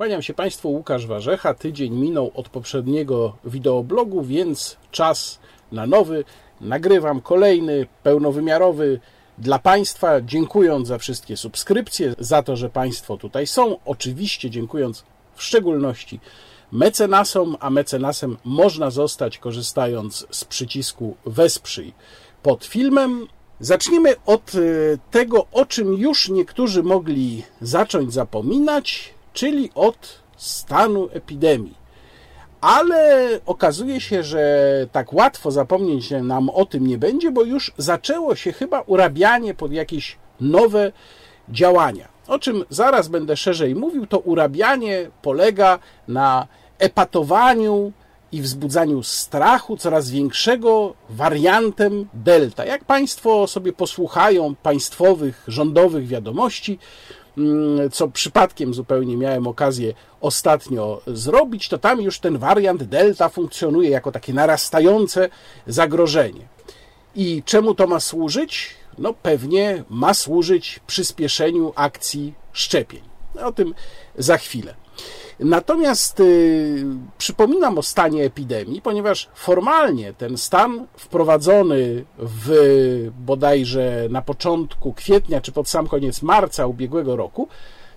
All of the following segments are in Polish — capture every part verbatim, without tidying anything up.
Kłaniam się Państwu, Łukasz Warzecha. Tydzień minął od poprzedniego wideoblogu, więc czas na nowy. Nagrywam kolejny, pełnowymiarowy dla Państwa, dziękując za wszystkie subskrypcje, za to, że Państwo tutaj są. Oczywiście dziękując w szczególności mecenasom, a mecenasem można zostać korzystając z przycisku Wesprzyj pod filmem. Zacznijmy od tego, o czym już niektórzy mogli zacząć zapominać, czyli od stanu epidemii. Ale okazuje się, że tak łatwo zapomnieć nam o tym nie będzie, bo już zaczęło się chyba urabianie pod jakieś nowe działania. O czym zaraz będę szerzej mówił, to urabianie polega na epatowaniu i wzbudzaniu strachu coraz większego wariantem delta. Jak Państwo sobie posłuchają państwowych, rządowych wiadomości, co przypadkiem zupełnie miałem okazję ostatnio zrobić, to tam już ten wariant delta funkcjonuje jako takie narastające zagrożenie. I czemu to ma służyć? No pewnie ma służyć przyspieszeniu akcji szczepień. O tym za chwilę. Natomiast y, przypominam o stanie epidemii, ponieważ formalnie ten stan wprowadzony w bodajże na początku kwietnia czy pod sam koniec marca ubiegłego roku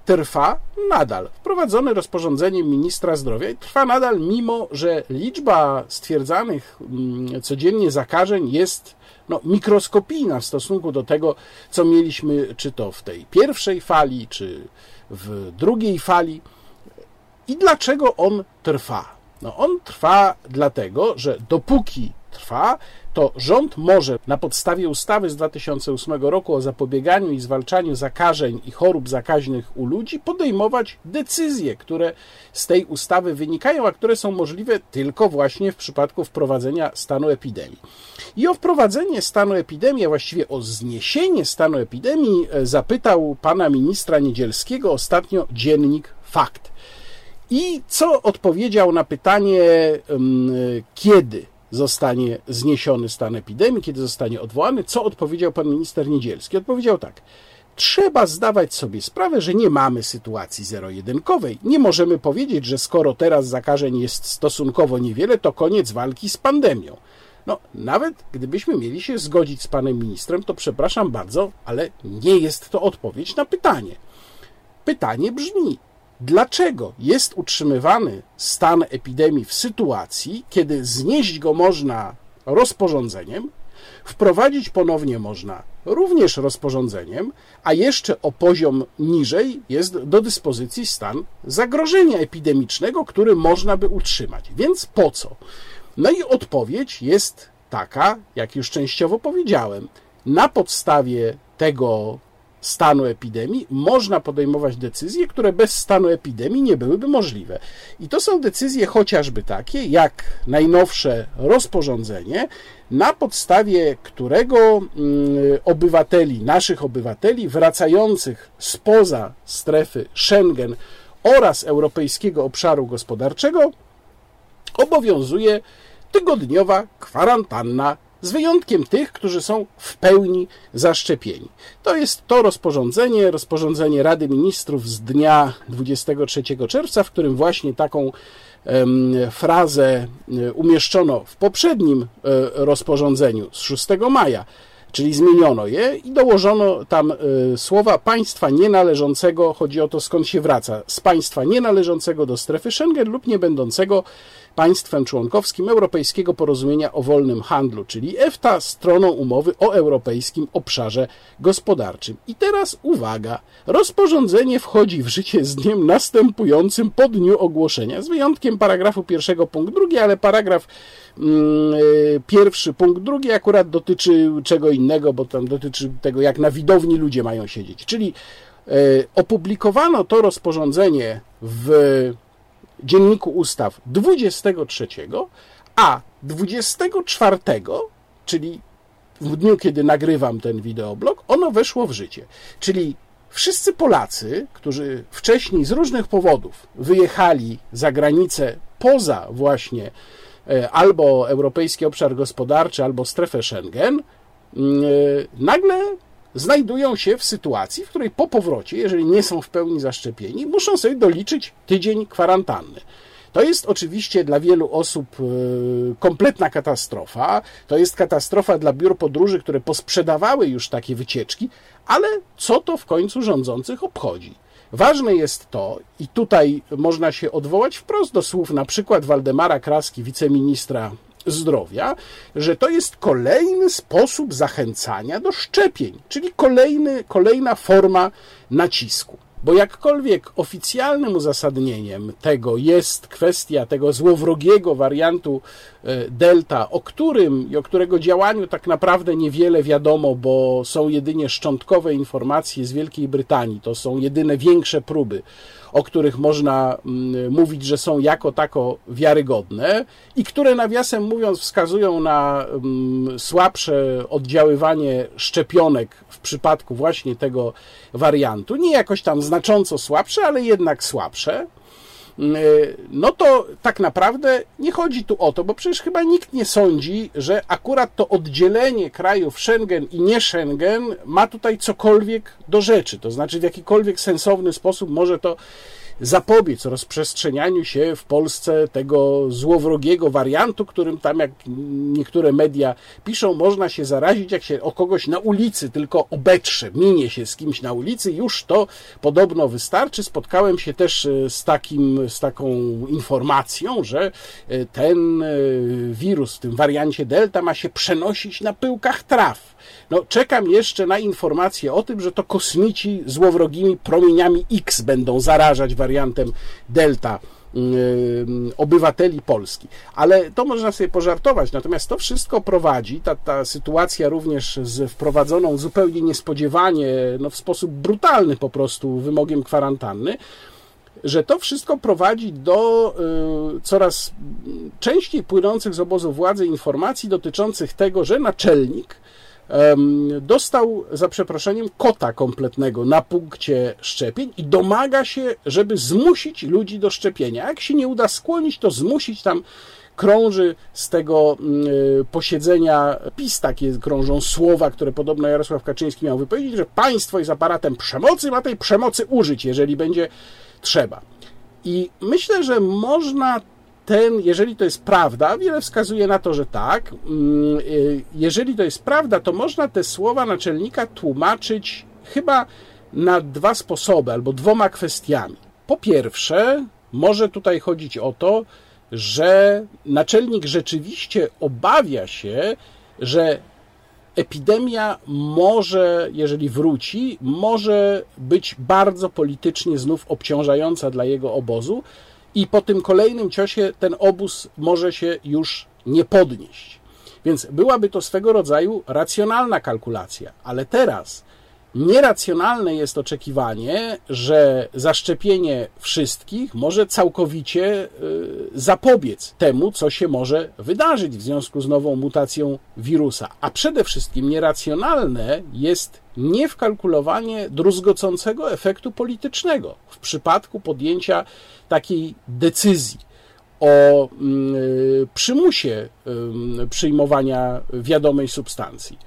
trwa nadal. Wprowadzony rozporządzeniem ministra zdrowia i trwa nadal, mimo że liczba stwierdzanych mm, codziennie zakażeń jest no, mikroskopijna w stosunku do tego, co mieliśmy czy to w tej pierwszej fali, czy w drugiej fali. I dlaczego on trwa? No on trwa dlatego, że dopóki trwa, to rząd może na podstawie ustawy z dwa tysiące ósmego roku o zapobieganiu i zwalczaniu zakażeń i chorób zakaźnych u ludzi podejmować decyzje, które z tej ustawy wynikają, a które są możliwe tylko właśnie w przypadku wprowadzenia stanu epidemii. I o wprowadzenie stanu epidemii, a właściwie o zniesienie stanu epidemii zapytał pana ministra Niedzielskiego ostatnio dziennik Fakt. I co odpowiedział na pytanie, kiedy zostanie zniesiony stan epidemii, kiedy zostanie odwołany? Co odpowiedział pan minister Niedzielski? Odpowiedział tak. Trzeba zdawać sobie sprawę, że nie mamy sytuacji zero-jedynkowej. Nie możemy powiedzieć, że skoro teraz zakażeń jest stosunkowo niewiele, to koniec walki z pandemią. No, nawet gdybyśmy mieli się zgodzić z panem ministrem, to przepraszam bardzo, ale nie jest to odpowiedź na pytanie. Pytanie brzmi. Dlaczego jest utrzymywany stan epidemii w sytuacji, kiedy znieść go można rozporządzeniem, wprowadzić ponownie można również rozporządzeniem, a jeszcze o poziom niżej jest do dyspozycji stan zagrożenia epidemicznego, który można by utrzymać. Więc po co? No i odpowiedź jest taka, jak już częściowo powiedziałem, na podstawie tego stanu epidemii można podejmować decyzje, które bez stanu epidemii nie byłyby możliwe. I to są decyzje chociażby takie, jak najnowsze rozporządzenie, na podstawie którego obywateli, naszych obywateli wracających spoza strefy Schengen oraz Europejskiego Obszaru Gospodarczego obowiązuje tygodniowa kwarantanna, z wyjątkiem tych, którzy są w pełni zaszczepieni. To jest to rozporządzenie, rozporządzenie Rady Ministrów z dnia dwudziestego trzeciego czerwca, w którym właśnie taką um, frazę umieszczono w poprzednim um, rozporządzeniu z szóstego maja, czyli zmieniono je i dołożono tam um, słowa państwa nienależącego, chodzi o to skąd się wraca, z państwa nienależącego do strefy Schengen lub nie będącego państwem członkowskim Europejskiego Porozumienia o Wolnym Handlu, czyli EFTA, stroną umowy o Europejskim Obszarze Gospodarczym. I teraz uwaga, rozporządzenie wchodzi w życie z dniem następującym po dniu ogłoszenia, z wyjątkiem paragrafu pierwszego punkt drugi, ale paragraf yy, pierwszy punkt drugi akurat dotyczy czego innego, bo tam dotyczy tego, jak na widowni ludzie mają siedzieć. Czyli yy, opublikowano to rozporządzenie w Dzienniku Ustaw dwudziestego trzeciego, a dwudziestego czwartego, czyli w dniu, kiedy nagrywam ten wideoblog, ono weszło w życie. Czyli wszyscy Polacy, którzy wcześniej z różnych powodów wyjechali za granicę poza właśnie albo Europejski Obszar Gospodarczy, albo strefę Schengen, nagle znajdują się w sytuacji, w której po powrocie, jeżeli nie są w pełni zaszczepieni, muszą sobie doliczyć tydzień kwarantanny. To jest oczywiście dla wielu osób kompletna katastrofa. To jest katastrofa dla biur podróży, które posprzedawały już takie wycieczki, ale co to w końcu rządzących obchodzi? Ważne jest to, i tutaj można się odwołać wprost do słów na przykład Waldemara Kraski, wiceministra zdrowia, że to jest kolejny sposób zachęcania do szczepień, czyli kolejny, kolejna forma nacisku. Bo jakkolwiek oficjalnym uzasadnieniem tego jest kwestia tego złowrogiego wariantu delta, o którym i o którego działaniu tak naprawdę niewiele wiadomo, bo są jedynie szczątkowe informacje z Wielkiej Brytanii, to są jedyne większe próby, o których można mówić, że są jako tako wiarygodne i które nawiasem mówiąc wskazują na słabsze oddziaływanie szczepionek w przypadku właśnie tego wariantu, nie jakoś tam znacząco słabsze, ale jednak słabsze, no to tak naprawdę nie chodzi tu o to, bo przecież chyba nikt nie sądzi, że akurat to oddzielenie krajów Schengen i nie Schengen ma tutaj cokolwiek do rzeczy, to znaczy w jakikolwiek sensowny sposób może to zapobiec rozprzestrzenianiu się w Polsce tego złowrogiego wariantu, którym tam, jak niektóre media piszą, można się zarazić, jak się o kogoś na ulicy tylko obetrze, minie się z kimś na ulicy, już to podobno wystarczy. Spotkałem się też z takim, z taką informacją, że ten wirus w tym wariancie delta ma się przenosić na pyłkach traw. No, czekam jeszcze na informację o tym, że to kosmici złowrogimi promieniami X będą zarażać wariantem delta yy, obywateli Polski. Ale to można sobie pożartować. Natomiast to wszystko prowadzi, ta, ta sytuacja również z wprowadzoną zupełnie niespodziewanie, no, w sposób brutalny po prostu wymogiem kwarantanny, że to wszystko prowadzi do y, coraz częściej płynących z obozu władzy informacji dotyczących tego, że naczelnik dostał, za przeproszeniem, kota kompletnego na punkcie szczepień i domaga się, żeby zmusić ludzi do szczepienia. Jak się nie uda skłonić, to zmusić. Tam krąży z tego posiedzenia PiS, takie krążą słowa, które podobno Jarosław Kaczyński miał wypowiedzieć, że państwo jest aparatem przemocy, ma tej przemocy użyć, jeżeli będzie trzeba. I myślę, że można ten, jeżeli to jest prawda, wiele wskazuje na to, że tak, jeżeli to jest prawda, to można te słowa naczelnika tłumaczyć chyba na dwa sposoby, albo dwoma kwestiami. Po pierwsze, może tutaj chodzić o to, że naczelnik rzeczywiście obawia się, że epidemia może, jeżeli wróci, może być bardzo politycznie znów obciążająca dla jego obozu, i po tym kolejnym ciosie ten obóz może się już nie podnieść. Więc byłaby to swego rodzaju racjonalna kalkulacja. Ale teraz nieracjonalne jest oczekiwanie, że zaszczepienie wszystkich może całkowicie zapobiec temu, co się może wydarzyć w związku z nową mutacją wirusa. A przede wszystkim nieracjonalne jest niewkalkulowanie druzgocącego efektu politycznego w przypadku podjęcia takiej decyzji o przymusie przyjmowania wiadomej substancji.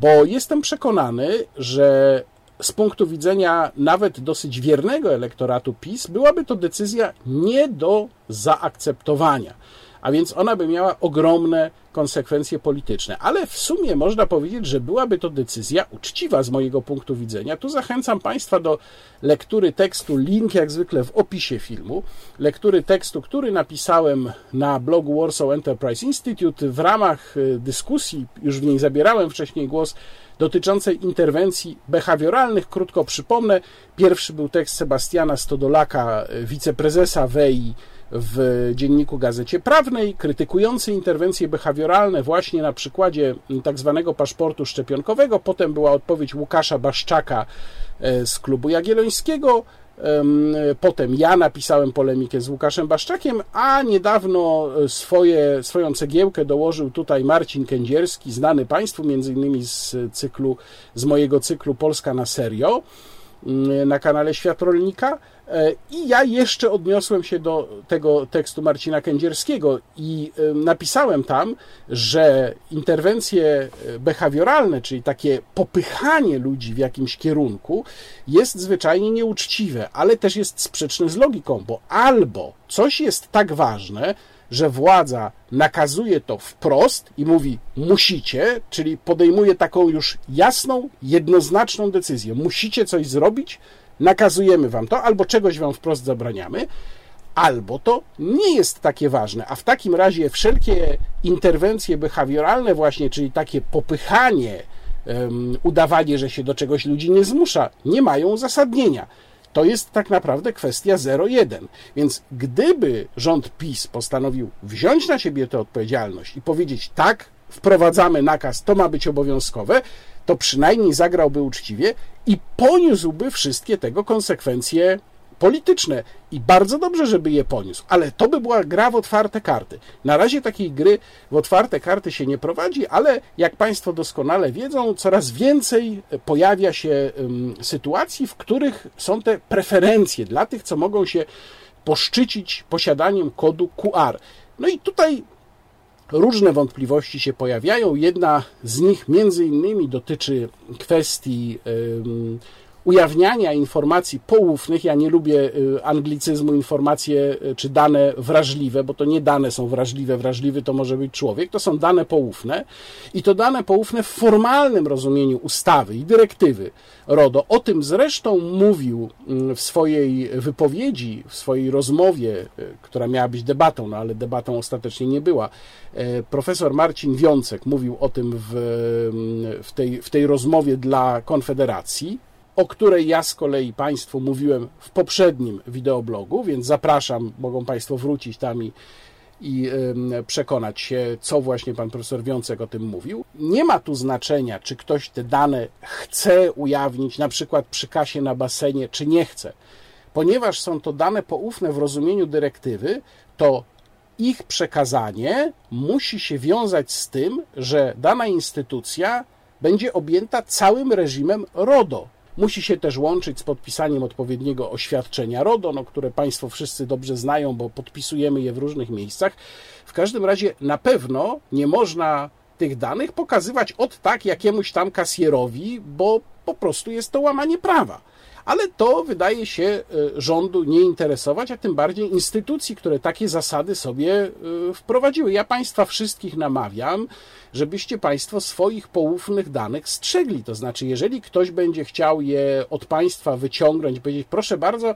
Bo jestem przekonany, że z punktu widzenia nawet dosyć wiernego elektoratu PiS byłaby to decyzja nie do zaakceptowania. A więc ona by miała ogromne konsekwencje polityczne. Ale w sumie można powiedzieć, że byłaby to decyzja uczciwa z mojego punktu widzenia. Tu zachęcam Państwa do lektury tekstu, link jak zwykle w opisie filmu, lektury tekstu, który napisałem na blogu Warsaw Enterprise Institute w ramach dyskusji, już w niej zabierałem wcześniej głos, dotyczącej interwencji behawioralnych. Krótko przypomnę, pierwszy był tekst Sebastiana Stodolaka, wiceprezesa W E I, w dzienniku Gazecie Prawnej, krytykujący interwencje behawioralne właśnie na przykładzie tak zwanego paszportu szczepionkowego. Potem była odpowiedź Łukasza Baszczaka z klubu jagiellońskiego. Potem ja napisałem polemikę z Łukaszem Baszczakiem, a niedawno swoje, swoją cegiełkę dołożył tutaj Marcin Kędzierski, znany Państwu między innymi z cyklu, z mojego cyklu Polska na serio. na kanale Świat Rolnika. I ja jeszcze odniosłem się do tego tekstu Marcina Kędzierskiego i napisałem tam, że interwencje behawioralne, czyli takie popychanie ludzi w jakimś kierunku, jest zwyczajnie nieuczciwe, ale też jest sprzeczne z logiką, bo albo coś jest tak ważne, że władza nakazuje to wprost i mówi musicie, czyli podejmuje taką już jasną, jednoznaczną decyzję. Musicie coś zrobić, nakazujemy wam to, albo czegoś wam wprost zabraniamy, albo to nie jest takie ważne, a w takim razie wszelkie interwencje behawioralne właśnie, czyli takie popychanie, um, udawanie, że się do czegoś ludzi nie zmusza, nie mają uzasadnienia. To jest tak naprawdę kwestia zero jeden. Więc gdyby rząd PiS postanowił wziąć na siebie tę odpowiedzialność i powiedzieć tak, wprowadzamy nakaz, to ma być obowiązkowe, to przynajmniej zagrałby uczciwie i poniósłby wszystkie tego konsekwencje polityczne. I bardzo dobrze, żeby je poniósł, ale to by była gra w otwarte karty. Na razie takiej gry w otwarte karty się nie prowadzi, ale jak Państwo doskonale wiedzą, coraz więcej pojawia się um, sytuacji, w których są te preferencje dla tych, co mogą się poszczycić posiadaniem kodu Q R. No i tutaj różne wątpliwości się pojawiają. Jedna z nich między innymi dotyczy kwestii um, ujawniania informacji poufnych. Ja nie lubię anglicyzmu informacje czy dane wrażliwe, bo to nie dane są wrażliwe. Wrażliwy to może być człowiek. To są dane poufne i to dane poufne w formalnym rozumieniu ustawy i dyrektywy RODO. O tym zresztą mówił w swojej wypowiedzi, w swojej rozmowie, która miała być debatą, no ale debatą ostatecznie nie była. Profesor Marcin Wiącek mówił o tym w, w, tej, w tej rozmowie dla Konfederacji, o której ja z kolei Państwu mówiłem w poprzednim wideoblogu, więc zapraszam, mogą Państwo wrócić tam i, i przekonać się, co właśnie pan profesor Wiącek o tym mówił. Nie ma tu znaczenia, czy ktoś te dane chce ujawnić, na przykład przy kasie na basenie, czy nie chce. Ponieważ są to dane poufne w rozumieniu dyrektywy, to ich przekazanie musi się wiązać z tym, że dana instytucja będzie objęta całym reżimem RODO. Musi się też łączyć z podpisaniem odpowiedniego oświadczenia RODO, no, które Państwo wszyscy dobrze znają, bo podpisujemy je w różnych miejscach. W każdym razie na pewno nie można tych danych pokazywać od tak jakiemuś tam kasjerowi, bo po prostu jest to łamanie prawa. Ale to wydaje się rządu nie interesować, a tym bardziej instytucji, które takie zasady sobie wprowadziły. Ja Państwa wszystkich namawiam, żebyście Państwo swoich poufnych danych strzegli. To znaczy, jeżeli ktoś będzie chciał je od Państwa wyciągnąć, powiedzieć, proszę bardzo,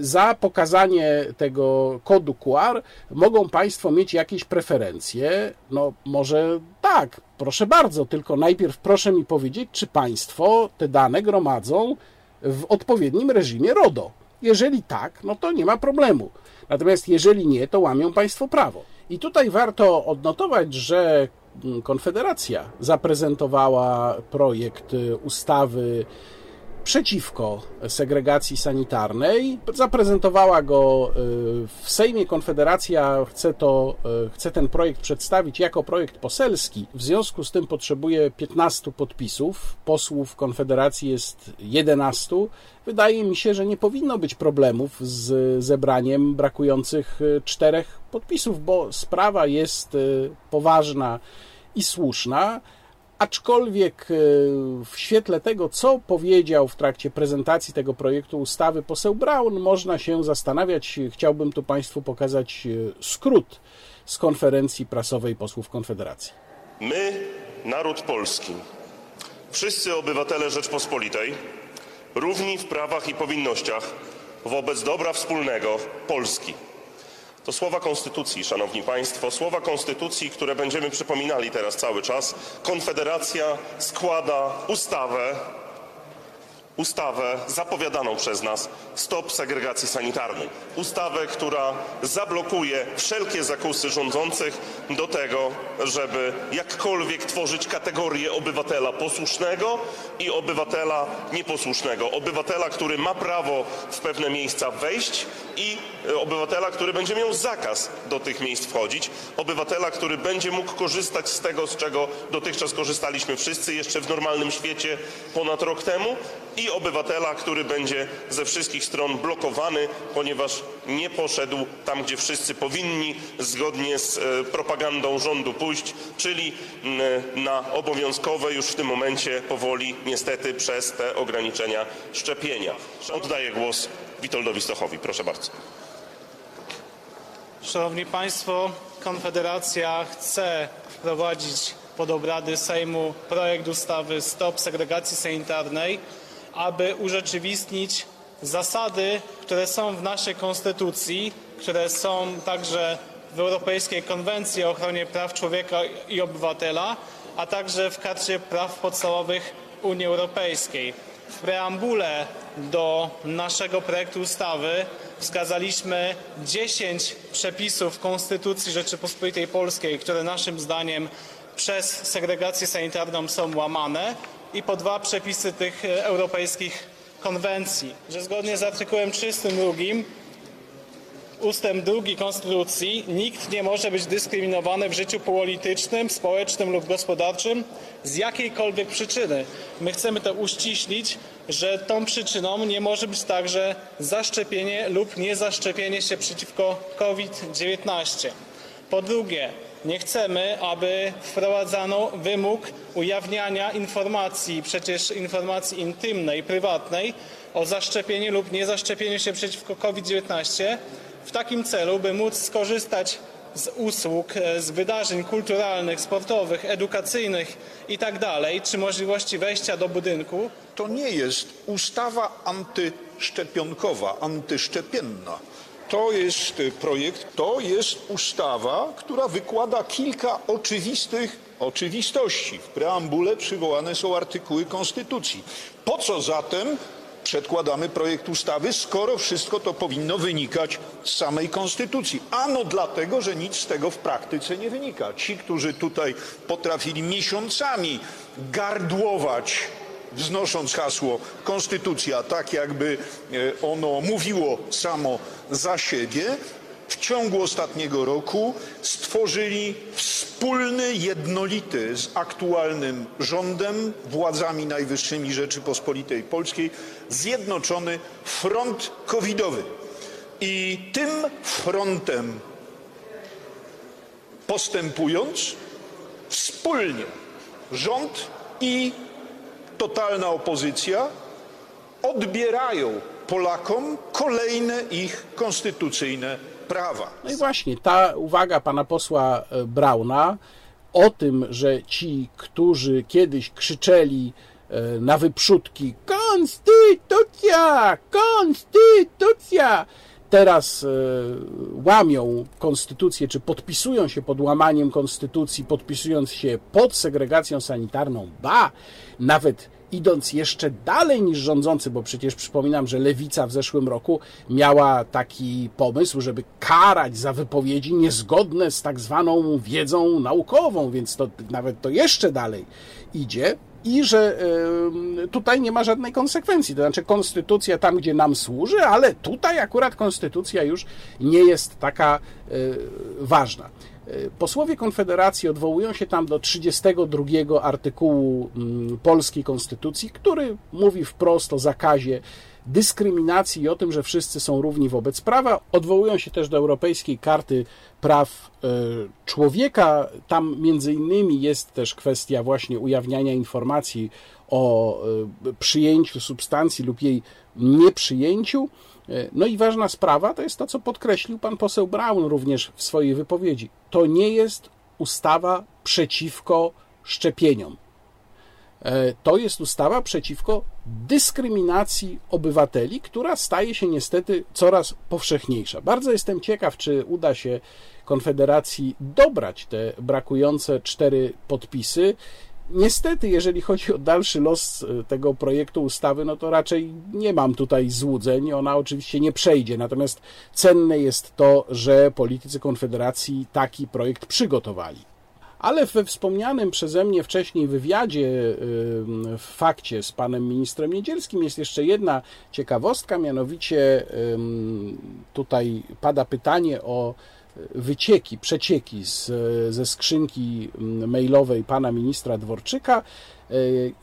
za pokazanie tego kodu Q R mogą Państwo mieć jakieś preferencje, no może tak, proszę bardzo, tylko najpierw proszę mi powiedzieć, czy Państwo te dane gromadzą w odpowiednim reżimie RODO. Jeżeli tak, no to nie ma problemu. Natomiast jeżeli nie, to łamią Państwo prawo. I tutaj warto odnotować, że Konfederacja zaprezentowała projekt ustawy przeciwko segregacji sanitarnej. Zaprezentowała go w Sejmie. Konfederacja chce, to, chce ten projekt przedstawić jako projekt poselski. W związku z tym potrzebuje piętnastu podpisów. Posłów Konfederacji jest jedenastu. Wydaje mi się, że nie powinno być problemów z zebraniem brakujących czterech podpisów, bo sprawa jest poważna i słuszna. Aczkolwiek w świetle tego, co powiedział w trakcie prezentacji tego projektu ustawy poseł Braun, można się zastanawiać. Chciałbym tu Państwu pokazać skrót z konferencji prasowej posłów Konfederacji. My, naród polski, wszyscy obywatele Rzeczpospolitej, równi w prawach i powinnościach wobec dobra wspólnego Polski. To słowa Konstytucji, Szanowni Państwo, słowa Konstytucji, które będziemy przypominali teraz cały czas. Konfederacja składa ustawę, ustawę zapowiadaną przez nas Stop segregacji sanitarnej. Ustawę, która zablokuje wszelkie zakusy rządzących do tego, żeby jakkolwiek tworzyć kategorię obywatela posłusznego i obywatela nieposłusznego. Obywatela, który ma prawo w pewne miejsca wejść i obywatela, który będzie miał zakaz do tych miejsc wchodzić, obywatela, który będzie mógł korzystać z tego, z czego dotychczas korzystaliśmy wszyscy jeszcze w normalnym świecie ponad rok temu i i obywatela, który będzie ze wszystkich stron blokowany, ponieważ nie poszedł tam, gdzie wszyscy powinni zgodnie z propagandą rządu pójść, czyli na obowiązkowe już w tym momencie powoli niestety przez te ograniczenia szczepienia. Oddaję głos Witoldowi Stochowi. Proszę bardzo. Szanowni Państwo, Konfederacja chce wprowadzić pod obrady Sejmu projekt ustawy Stop segregacji sanitarnej, aby urzeczywistnić zasady, które są w naszej konstytucji, które są także w Europejskiej Konwencji o ochronie praw człowieka i obywatela, a także w Karcie Praw Podstawowych Unii Europejskiej. W preambule do naszego projektu ustawy wskazaliśmy dziesięć przepisów Konstytucji Rzeczypospolitej Polskiej, które naszym zdaniem przez segregację sanitarną są łamane, i po dwa przepisy tych europejskich konwencji, że zgodnie z artykułem trzysta dwa ustęp drugi Konstytucji nikt nie może być dyskryminowany w życiu politycznym, społecznym lub gospodarczym z jakiejkolwiek przyczyny. My chcemy to uściślić, że tą przyczyną nie może być także zaszczepienie lub niezaszczepienie się przeciwko COVID dziewiętnaście. Po drugie, nie chcemy, aby wprowadzano wymóg ujawniania informacji, przecież informacji intymnej, prywatnej, o zaszczepieniu lub niezaszczepieniu się przeciwko COVID dziewiętnaście w takim celu, by móc skorzystać z usług, z wydarzeń kulturalnych, sportowych, edukacyjnych itd., czy możliwości wejścia do budynku. To nie jest ustawa antyszczepionkowa, antyszczepienna. To jest projekt, to jest ustawa, która wykłada kilka oczywistych oczywistości. W preambule przywołane są artykuły Konstytucji. Po co zatem przedkładamy projekt ustawy, skoro wszystko to powinno wynikać z samej Konstytucji? Ano dlatego, że nic z tego w praktyce nie wynika. Ci, którzy tutaj potrafili miesiącami gardłować, wznosząc hasło Konstytucja, tak jakby ono mówiło samo za siebie, w ciągu ostatniego roku stworzyli wspólny, jednolity z aktualnym rządem, władzami najwyższymi Rzeczypospolitej Polskiej, zjednoczony front covidowy. I tym frontem postępując, wspólnie rząd i totalna opozycja odbierają Polakom kolejne ich konstytucyjne prawa. No i właśnie ta uwaga pana posła Brauna o tym, że ci, którzy kiedyś krzyczeli na wyprzódki konstytucja, konstytucja, teraz łamią konstytucję, czy podpisują się pod łamaniem konstytucji, podpisując się pod segregacją sanitarną, ba, nawet idąc jeszcze dalej niż rządzący, bo przecież przypominam, że Lewica w zeszłym roku miała taki pomysł, żeby karać za wypowiedzi niezgodne z tak zwaną wiedzą naukową, więc to nawet to jeszcze dalej idzie. I że y, tutaj nie ma żadnej konsekwencji, to znaczy konstytucja tam, gdzie nam służy, ale tutaj akurat konstytucja już nie jest taka y, ważna. Posłowie Konfederacji odwołują się tam do trzydziestego drugiego artykułu polskiej konstytucji, który mówi wprost o zakazie dyskryminacji i o tym, że wszyscy są równi wobec prawa. Odwołują się też do Europejskiej Karty Praw Człowieka. Tam między innymi jest też kwestia właśnie ujawniania informacji o przyjęciu substancji lub jej nieprzyjęciu. No i ważna sprawa to jest to, co podkreślił pan poseł Braun również w swojej wypowiedzi. To nie jest ustawa przeciwko szczepieniom. To jest ustawa przeciwko dyskryminacji obywateli, która staje się niestety coraz powszechniejsza. Bardzo jestem ciekaw, czy uda się Konfederacji dobrać te brakujące cztery podpisy. Niestety, jeżeli chodzi o dalszy los tego projektu ustawy, no to raczej nie mam tutaj złudzeń. Ona oczywiście nie przejdzie, natomiast cenne jest to, że politycy Konfederacji taki projekt przygotowali. Ale we wspomnianym przeze mnie wcześniej wywiadzie w Fakcie z panem ministrem Niedzielskim jest jeszcze jedna ciekawostka, mianowicie tutaj pada pytanie o wycieki, przecieki z, ze skrzynki mailowej pana ministra Dworczyka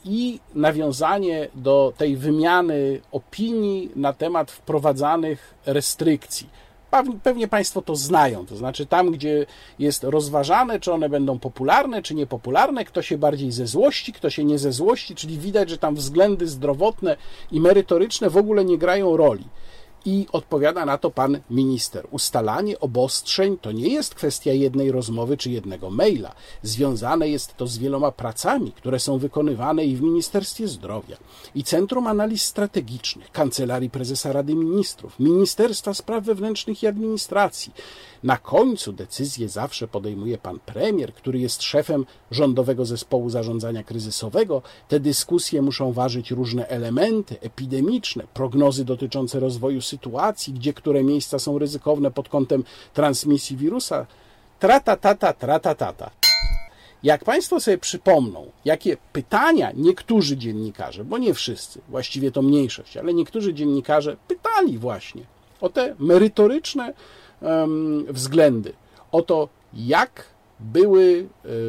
i nawiązanie do tej wymiany opinii na temat wprowadzanych restrykcji. Pewnie Państwo to znają, to znaczy tam, gdzie jest rozważane, czy one będą popularne, czy niepopularne, kto się bardziej ze złości, kto się nie ze złości, czyli widać, że tam względy zdrowotne i merytoryczne w ogóle nie grają roli. I odpowiada na to pan minister. Ustalanie obostrzeń to nie jest kwestia jednej rozmowy czy jednego maila. Związane jest to z wieloma pracami, które są wykonywane i w Ministerstwie Zdrowia, i Centrum Analiz Strategicznych, Kancelarii Prezesa Rady Ministrów, Ministerstwa Spraw Wewnętrznych i Administracji. Na końcu decyzję zawsze podejmuje pan premier, który jest szefem Rządowego Zespołu Zarządzania Kryzysowego. Te dyskusje muszą ważyć różne elementy epidemiczne, prognozy dotyczące rozwoju sytuacji, gdzie które miejsca są ryzykowne pod kątem transmisji wirusa. Trata, tata, trata, tata. Jak Państwo sobie przypomną, jakie pytania niektórzy dziennikarze, bo nie wszyscy, właściwie to mniejszość, ale niektórzy dziennikarze pytali właśnie o te merytoryczne um, względy, o to, jak były,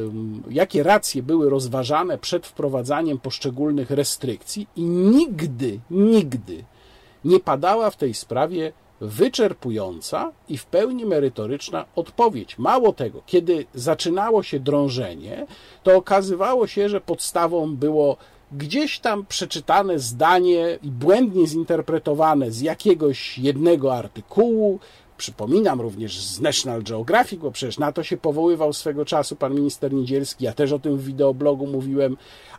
um, jakie racje były rozważane przed wprowadzaniem poszczególnych restrykcji i nigdy, nigdy nie padała w tej sprawie wyczerpująca i w pełni merytoryczna odpowiedź. Mało tego, kiedy zaczynało się drążenie, to okazywało się, że podstawą było gdzieś tam przeczytane zdanie i błędnie zinterpretowane z jakiegoś jednego artykułu. Przypominam również z National Geographic, bo przecież na to się powoływał swego czasu pan minister Niedzielski, ja też o tym w wideoblogu mówiłem,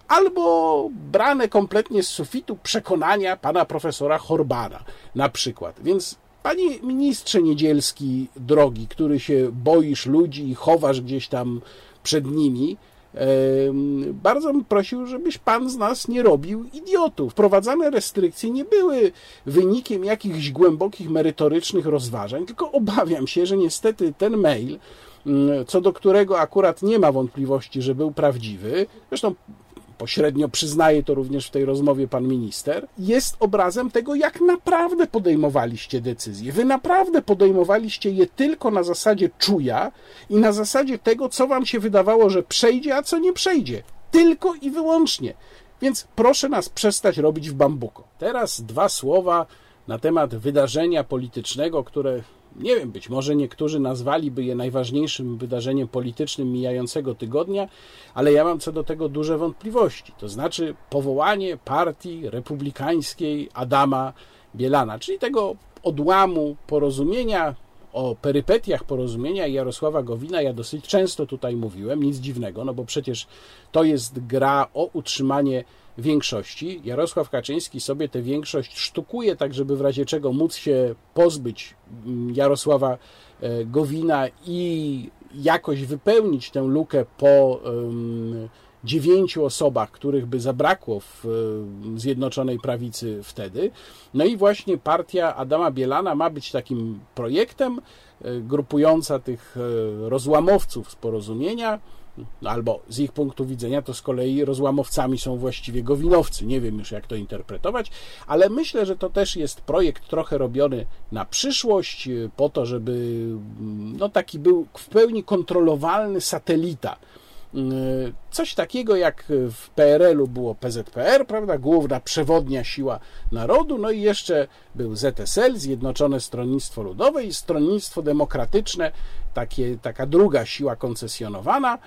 albo brane kompletnie z sufitu przekonania pana profesora Horbana na przykład. Więc panie ministrze Niedzielski, drogi, który się boisz ludzi i chowasz gdzieś tam przed nimi, bardzo bym prosił, żebyś pan z nas nie robił idiotów. Wprowadzane restrykcje nie były wynikiem jakichś głębokich, merytorycznych rozważań, tylko obawiam się, że niestety ten mail, co do którego akurat nie ma wątpliwości, że był prawdziwy, zresztą pośrednio przyznaje to również w tej rozmowie pan minister, jest obrazem tego, jak naprawdę podejmowaliście decyzje. Wy naprawdę podejmowaliście je tylko na zasadzie czuja i na zasadzie tego, co wam się wydawało, że przejdzie, a co nie przejdzie. Tylko i wyłącznie. Więc proszę nas przestać robić w bambuko. Teraz dwa słowa na temat wydarzenia politycznego, które, nie wiem, być może niektórzy nazwaliby je najważniejszym wydarzeniem politycznym mijającego tygodnia, ale ja mam co do tego duże wątpliwości. To znaczy powołanie Partii Republikańskiej Adama Bielana, czyli tego odłamu Porozumienia. O perypetiach Porozumienia i Jarosława Gowina ja dosyć często tutaj mówiłem, nic dziwnego, no bo przecież to jest gra o utrzymanie większości. Jarosław Kaczyński sobie tę większość sztukuje, tak żeby w razie czego móc się pozbyć Jarosława Gowina i jakoś wypełnić tę lukę po um, dziewięciu osobach, których by zabrakło w Zjednoczonej Prawicy wtedy. No i właśnie partia Adama Bielana ma być takim projektem grupująca tych rozłamowców z Porozumienia, no albo z ich punktu widzenia to z kolei rozłamowcami są właściwie gowinowcy. Nie wiem już, jak to interpretować, ale myślę, że to też jest projekt trochę robiony na przyszłość po to, żeby no taki był w pełni kontrolowalny satelita. Coś takiego jak w P R L-u było P Z P R, prawda? Główna przewodnia siła narodu, no i jeszcze był Z S L, Zjednoczone Stronnictwo Ludowe i Stronnictwo Demokratyczne, takie, taka druga siła koncesjonowana,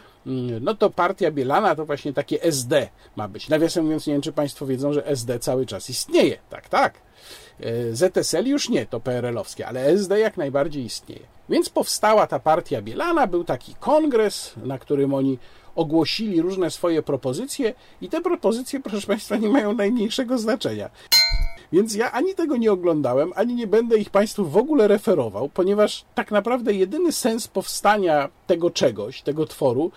no to partia Bielana to właśnie takie S D ma być. Nawiasem mówiąc, nie wiem, czy Państwo wiedzą, że S D cały czas istnieje, tak, tak. Z S L już nie, to P R L-owskie, ale S D jak najbardziej istnieje. Więc powstała ta partia Bielana, był taki kongres, na którym oni ogłosili różne swoje propozycje i te propozycje, proszę Państwa, nie mają najmniejszego znaczenia. Więc ja ani tego nie oglądałem, ani nie będę ich Państwu w ogóle referował, ponieważ tak naprawdę jedyny sens powstania tego czegoś, tego tworu,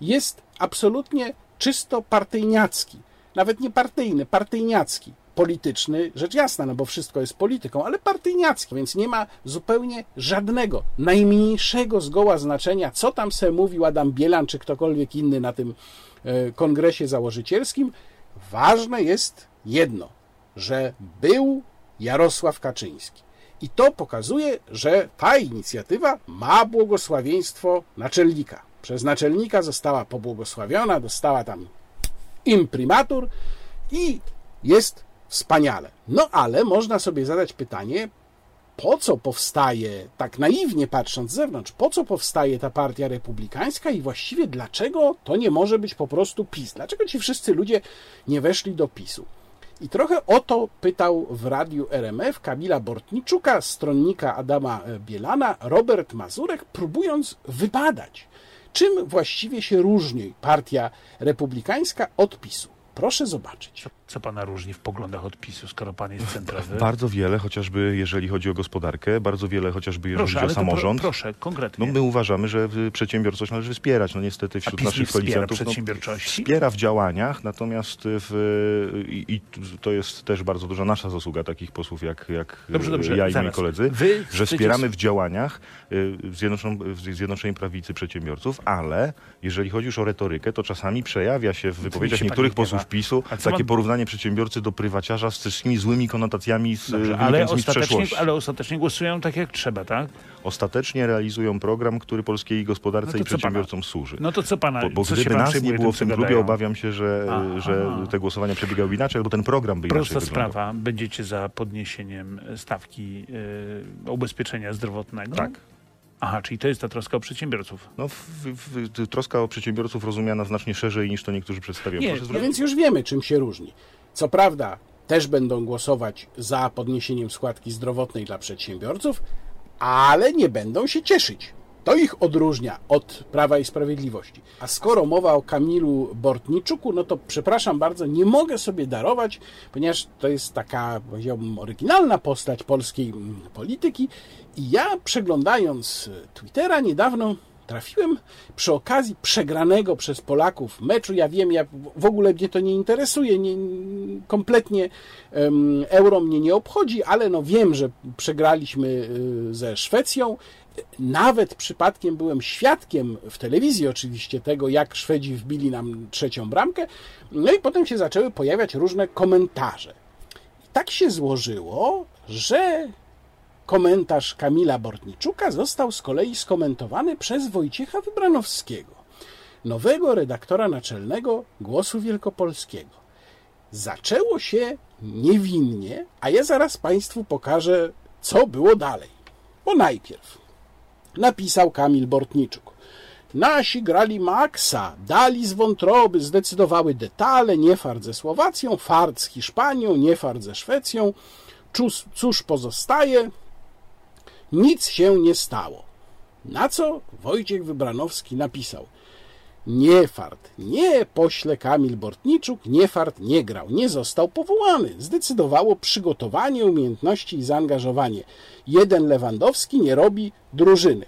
jest absolutnie czysto partyjniacki. Nawet nie partyjny, partyjniacki. Polityczny, rzecz jasna, no bo wszystko jest polityką, ale partyjniacki, więc nie ma zupełnie żadnego, najmniejszego zgoła znaczenia, co tam se mówił Adam Bielan, czy ktokolwiek inny na tym kongresie założycielskim. Ważne jest jedno, że był Jarosław Kaczyński. I to pokazuje, że ta inicjatywa ma błogosławieństwo naczelnika. Przez naczelnika została pobłogosławiona, dostała tam imprimatur i jest wspaniale. No ale można sobie zadać pytanie, po co powstaje, tak naiwnie patrząc z zewnątrz, po co powstaje ta partia republikańska i właściwie dlaczego to nie może być po prostu PiS? Dlaczego ci wszyscy ludzie nie weszli do PiSu? I trochę o to pytał w radiu R M F Kamila Bortniczuka, stronnika Adama Bielana, Robert Mazurek, próbując wybadać, czym właściwie się różni partia republikańska od PiSu. Proszę zobaczyć. Co, co pana różni w poglądach od PiSu, skoro pan jest centrowy? Bardzo wiele, chociażby jeżeli chodzi o gospodarkę, bardzo wiele, chociażby jeżeli proszę, chodzi o samorząd. Pro, proszę, konkretnie. No, my uważamy, że przedsiębiorczość należy wspierać. No niestety wśród naszych koalicjantów przedsiębiorczości? No, wspiera w działaniach, natomiast w, i, i to jest też bardzo duża nasza zasługa takich posłów jak, jak dobrze, dobrze, ja i zaraz. moi koledzy, Wy, że wspieramy w działaniach y, Zjednoczonej Prawicy przedsiębiorców, ale jeżeli chodzi już o retorykę, to czasami przejawia się w wypowiedziach niektórych posłów PiSu takie ma... porównanie przedsiębiorcy do prywaciarza z tymi złymi konotacjami z, Dobrze, ale z przeszłości. Ale ostatecznie głosują tak jak trzeba, tak? Ostatecznie realizują program, który polskiej gospodarce no i przedsiębiorcom pana? służy. No to co pana... Bo, bo co gdyby nas nie było w tym klubie, obawiam się, że, aha, że aha. te głosowania przebiegały inaczej, albo ten program by inaczej Prosta wyglądał. sprawa. Będziecie za podniesieniem stawki y, ubezpieczenia zdrowotnego? Tak. Aha, czyli to jest ta troska o przedsiębiorców. No, w, w, w, troska o przedsiębiorców rozumiana znacznie szerzej niż to niektórzy przedstawiają. Nie, no więc już wiemy, czym się różni. Co prawda też będą głosować za podniesieniem składki zdrowotnej dla przedsiębiorców, ale nie będą się cieszyć. To ich odróżnia od Prawa i Sprawiedliwości. A skoro mowa o Kamilu Bortniczuku, no to przepraszam bardzo, nie mogę sobie darować, ponieważ to jest taka, powiedziałbym, oryginalna postać polskiej polityki i ja przeglądając Twittera niedawno trafiłem przy okazji przegranego przez Polaków meczu. Ja wiem, ja w ogóle mnie to nie interesuje, nie, kompletnie um, euro mnie nie obchodzi, ale no wiem, że przegraliśmy y, ze Szwecją. Nawet przypadkiem byłem świadkiem w telewizji oczywiście tego, jak Szwedzi wbili nam trzecią bramkę. No i potem się zaczęły pojawiać różne komentarze. I tak się złożyło, że komentarz Kamila Bortniczuka został z kolei skomentowany przez Wojciecha Wybranowskiego, nowego redaktora naczelnego Głosu Wielkopolskiego. Zaczęło się niewinnie, a ja zaraz Państwu pokażę, co było dalej. Bo najpierw napisał Kamil Bortniczuk: nasi grali maksa, dali z wątroby, zdecydowały detale, nie fart ze Słowacją, fart z Hiszpanią, nie fart ze Szwecją. Cóż, cóż pozostaje? Nic się nie stało. Na co Wojciech Wybranowski napisał: nie fart, nie, pośle Kamil Bortniczuk, nie fart nie grał, nie został powołany. Zdecydowało przygotowanie, umiejętności i zaangażowanie. Jeden Lewandowski nie robi drużyny.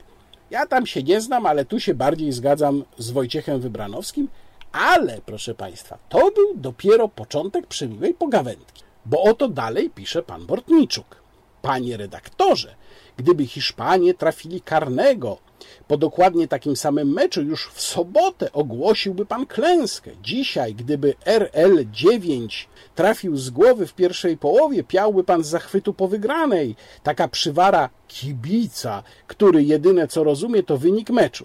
Ja tam się nie znam, ale tu się bardziej zgadzam z Wojciechem Wybranowskim, ale, proszę Państwa, to był dopiero początek przymiłej pogawędki, bo oto dalej pisze pan Bortniczuk. Panie redaktorze, gdyby Hiszpanie trafili karnego po dokładnie takim samym meczu, już w sobotę ogłosiłby pan klęskę. Dzisiaj, gdyby R L dziewięć trafił z głowy w pierwszej połowie, piałby pan z zachwytu po wygranej. Taka przywara kibica, który jedyne co rozumie, to wynik meczu.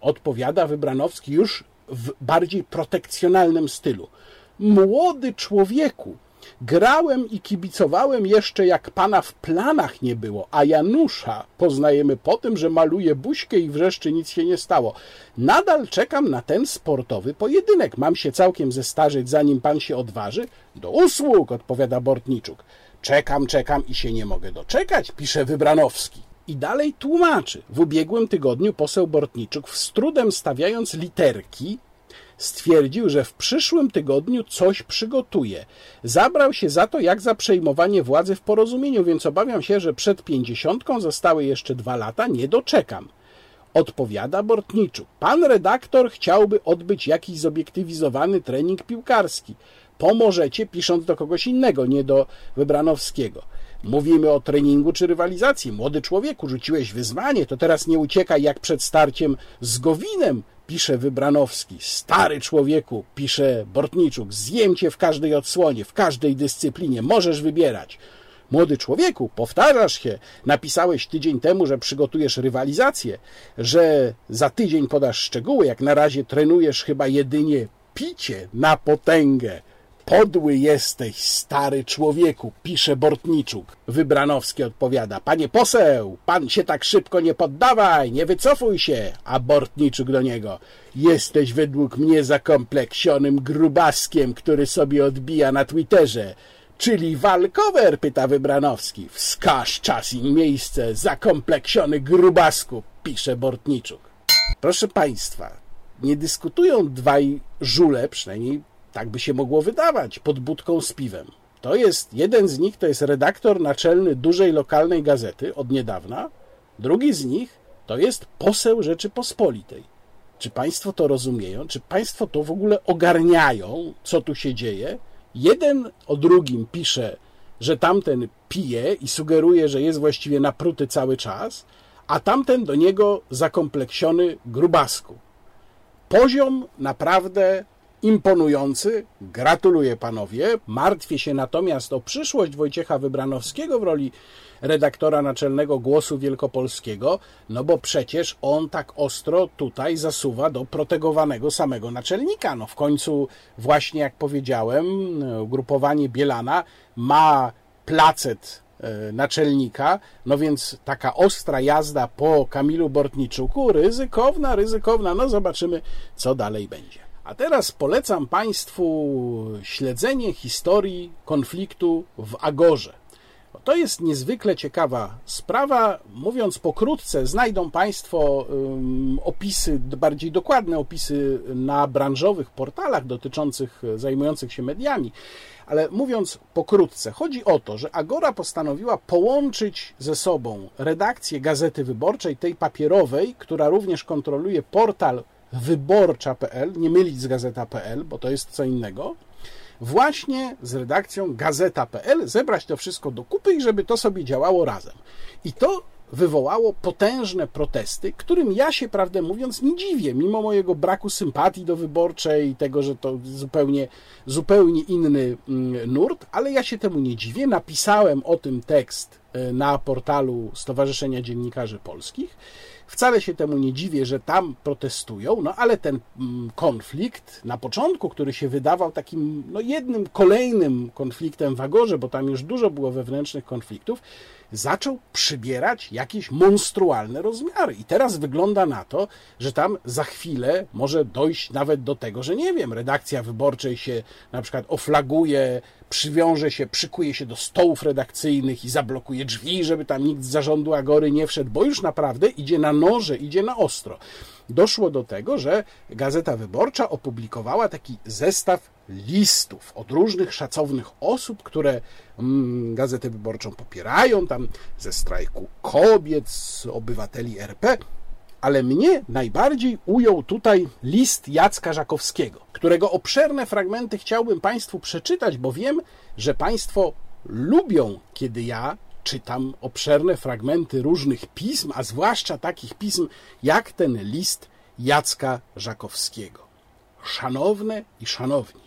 Odpowiada Wybranowski już w bardziej protekcjonalnym stylu. Młody człowieku, grałem i kibicowałem jeszcze jak pana w planach nie było, a Janusza poznajemy po tym, że maluje buźkę i wrzeszczy nic się nie stało. Nadal czekam na ten sportowy pojedynek. Mam się całkiem zestarzeć, zanim pan się odważy. Do usług, odpowiada Bortniczuk. Czekam, czekam i się nie mogę doczekać, pisze Wybranowski. I dalej tłumaczy. W ubiegłym tygodniu poseł Bortniczuk, z trudem stawiając literki, stwierdził, że w przyszłym tygodniu coś przygotuje. Zabrał się za to jak za przejmowanie władzy w Porozumieniu, więc obawiam się, że przed pięćdziesiątką zostały jeszcze dwa lata, nie doczekam. Odpowiada Bortniczuk. Pan redaktor chciałby odbyć jakiś zobiektywizowany trening piłkarski. Pomożecie, pisząc do kogoś innego, nie do Wybranowskiego. Mówimy o treningu czy rywalizacji. Młody człowieku, rzuciłeś wyzwanie, to teraz nie uciekaj jak przed starciem z Gowinem, pisze Wybranowski. Stary człowieku, pisze Bortniczuk, zjem cię w każdej odsłonie, w każdej dyscyplinie, możesz wybierać. Młody człowieku, powtarzasz się, napisałeś tydzień temu, że przygotujesz rywalizację, że za tydzień podasz szczegóły, jak na razie trenujesz chyba jedynie picie na potęgę. Podły jesteś, stary człowieku, pisze Bortniczuk. Wybranowski odpowiada: panie poseł, pan się tak szybko nie poddawaj, nie wycofuj się. A Bortniczuk do niego: jesteś według mnie zakompleksionym grubaskiem, który sobie odbija na Twitterze. Czyli walkover, pyta Wybranowski. Wskaż czas i miejsce, zakompleksiony grubasku, pisze Bortniczuk. Proszę państwa, nie dyskutują dwaj żule, przynajmniej tak by się mogło wydawać, pod budką z piwem. To jest, jeden z nich to jest redaktor naczelny dużej lokalnej gazety od niedawna, drugi z nich to jest poseł Rzeczypospolitej. Czy państwo to rozumieją? Czy państwo to w ogóle ogarniają, co tu się dzieje? Jeden o drugim pisze, że tamten pije i sugeruje, że jest właściwie napruty cały czas, a tamten do niego zakompleksiony grubasku. Poziom naprawdę imponujący, gratuluję panowie. Martwię się natomiast o przyszłość Wojciecha Wybranowskiego w roli redaktora naczelnego Głosu Wielkopolskiego, no bo przecież on tak ostro tutaj zasuwa do protegowanego samego naczelnika. No w końcu właśnie, jak powiedziałem, ugrupowanie Bielana ma placet naczelnika, no więc taka ostra jazda po Kamilu Bortniczuku, ryzykowna, ryzykowna, no zobaczymy, co dalej będzie. A teraz polecam państwu śledzenie historii konfliktu w Agorze. To jest niezwykle ciekawa sprawa. Mówiąc pokrótce, znajdą państwo opisy, bardziej dokładne opisy na branżowych portalach dotyczących, zajmujących się mediami. Ale mówiąc pokrótce, chodzi o to, że Agora postanowiła połączyć ze sobą redakcję Gazety Wyborczej, tej papierowej, która również kontroluje portal wyborcza kropka p l, nie mylić z gazeta kropka p l, bo to jest co innego, właśnie z redakcją gazeta kropka p l, zebrać to wszystko do kupy i żeby to sobie działało razem. I to wywołało potężne protesty, którym ja się, prawdę mówiąc, nie dziwię, mimo mojego braku sympatii do Wyborczej i tego, że to zupełnie, zupełnie inny nurt, ale ja się temu nie dziwię. Napisałem o tym tekst na portalu Stowarzyszenia Dziennikarzy Polskich. Wcale się temu nie dziwię, że tam protestują, no ale ten konflikt na początku, który się wydawał takim no jednym kolejnym konfliktem w Agorze, bo tam już dużo było wewnętrznych konfliktów, zaczął przybierać jakieś monstrualne rozmiary. I teraz wygląda na to, że tam za chwilę może dojść nawet do tego, że nie wiem, redakcja Wyborczej się na przykład oflaguje, przywiąże się, przykuje się do stołów redakcyjnych i zablokuje drzwi, żeby tam nikt z zarządu Agory nie wszedł, bo już naprawdę idzie na noże, idzie na ostro. Doszło do tego, że Gazeta Wyborcza opublikowała taki zestaw listów od różnych szacownych osób, które mm, Gazetę Wyborczą popierają, tam ze strajku kobiet, z obywateli er pe, ale mnie najbardziej ujął tutaj list Jacka Żakowskiego, którego obszerne fragmenty chciałbym państwu przeczytać, bo wiem, że państwo lubią, kiedy ja czytam obszerne fragmenty różnych pism, a zwłaszcza takich pism jak ten list Jacka Żakowskiego. Szanowne i szanowni,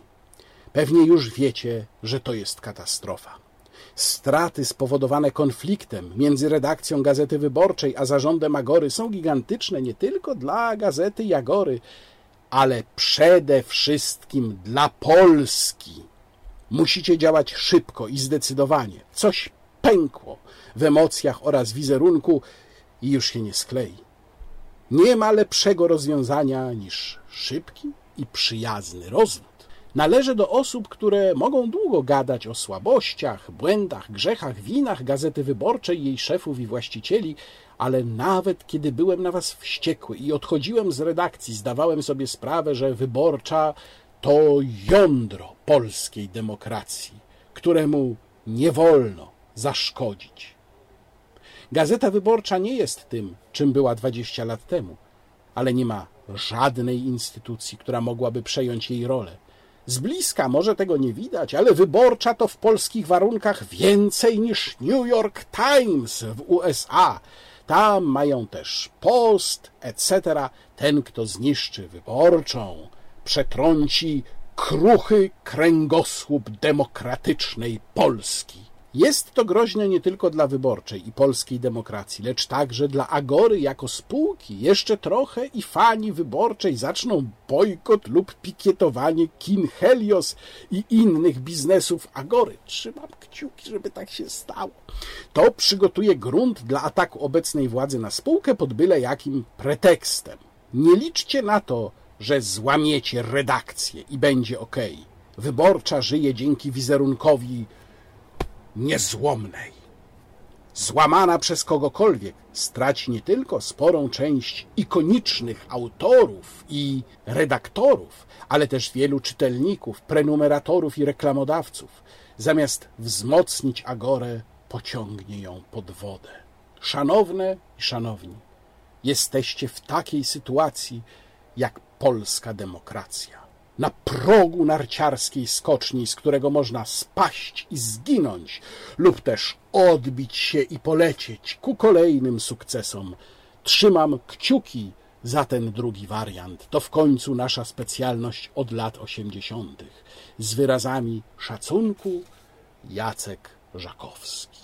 pewnie już wiecie, że to jest katastrofa. Straty spowodowane konfliktem między redakcją Gazety Wyborczej a zarządem Agory są gigantyczne nie tylko dla Gazety i Agory, ale przede wszystkim dla Polski. Musicie działać szybko i zdecydowanie. Coś pękło w emocjach oraz wizerunku i już się nie sklei. Nie ma lepszego rozwiązania niż szybki i przyjazny rozwój. Należy do osób, które mogą długo gadać o słabościach, błędach, grzechach, winach Gazety Wyborczej, jej szefów i właścicieli, ale nawet kiedy byłem na was wściekły i odchodziłem z redakcji, zdawałem sobie sprawę, że Wyborcza to jądro polskiej demokracji, któremu nie wolno zaszkodzić. Gazeta Wyborcza nie jest tym, czym była dwadzieścia lat temu, ale nie ma żadnej instytucji, która mogłaby przejąć jej rolę. Z bliska może tego nie widać, ale Wyborcza to w polskich warunkach więcej niż New York Times w u es a. Tam mają też Post, et cetera. Ten, kto zniszczy Wyborczą, przetrąci kruchy kręgosłup demokratycznej Polski. Jest to groźne nie tylko dla wyborczej i polskiej demokracji, lecz także dla Agory jako spółki. Jeszcze trochę i fani wyborczej zaczną bojkot lub pikietowanie kin Helios i innych biznesów Agory. Trzymam kciuki, żeby tak się stało. To przygotuje grunt dla ataku obecnej władzy na spółkę pod byle jakim pretekstem. Nie liczcie na to, że złamiecie redakcję i będzie okej. Wyborcza żyje dzięki wizerunkowi niezłomnej. Złamana przez kogokolwiek straci nie tylko sporą część ikonicznych autorów i redaktorów, ale też wielu czytelników, prenumeratorów i reklamodawców. Zamiast wzmocnić Agorę, pociągnie ją pod wodę. Szanowne i szanowni, jesteście w takiej sytuacji jak polska demokracja. Na progu narciarskiej skoczni, z którego można spaść i zginąć, lub też odbić się i polecieć ku kolejnym sukcesom. Trzymam kciuki za ten drugi wariant. To w końcu nasza specjalność od lat osiemdziesiątych. Z wyrazami szacunku, Jacek Żakowski.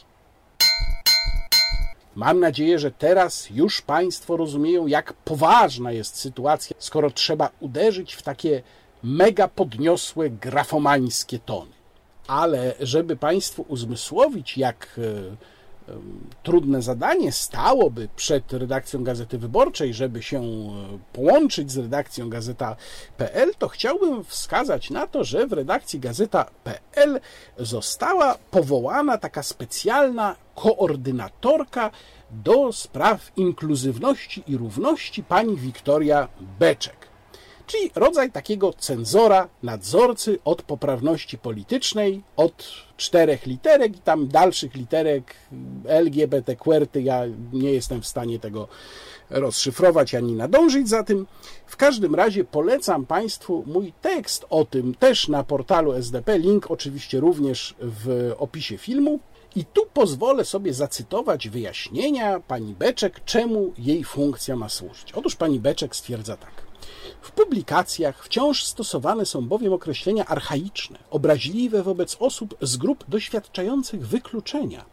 Mam nadzieję, że teraz już Państwo rozumieją, jak poważna jest sytuacja, skoro trzeba uderzyć w takie mega podniosłe, grafomańskie tony. Ale żeby Państwu uzmysłowić, jak e, e, trudne zadanie stałoby przed redakcją Gazety Wyborczej, żeby się połączyć z redakcją Gazeta kropka pe el, to chciałbym wskazać na to, że w redakcji Gazeta kropka pe el została powołana taka specjalna koordynatorka do spraw inkluzywności i równości, pani Wiktoria Beczek. Czyli rodzaj takiego cenzora, nadzorcy od poprawności politycznej, od czterech literek i tam dalszych literek el gie be te QWERTY. Ja nie jestem w stanie tego rozszyfrować ani nadążyć za tym. W każdym razie polecam Państwu mój tekst o tym też na portalu es de pe. Link oczywiście również w opisie filmu. I tu pozwolę sobie zacytować wyjaśnienia pani Beczek, czemu jej funkcja ma służyć. Otóż pani Beczek stwierdza tak. W publikacjach wciąż stosowane są bowiem określenia archaiczne, obraźliwe wobec osób z grup doświadczających wykluczenia.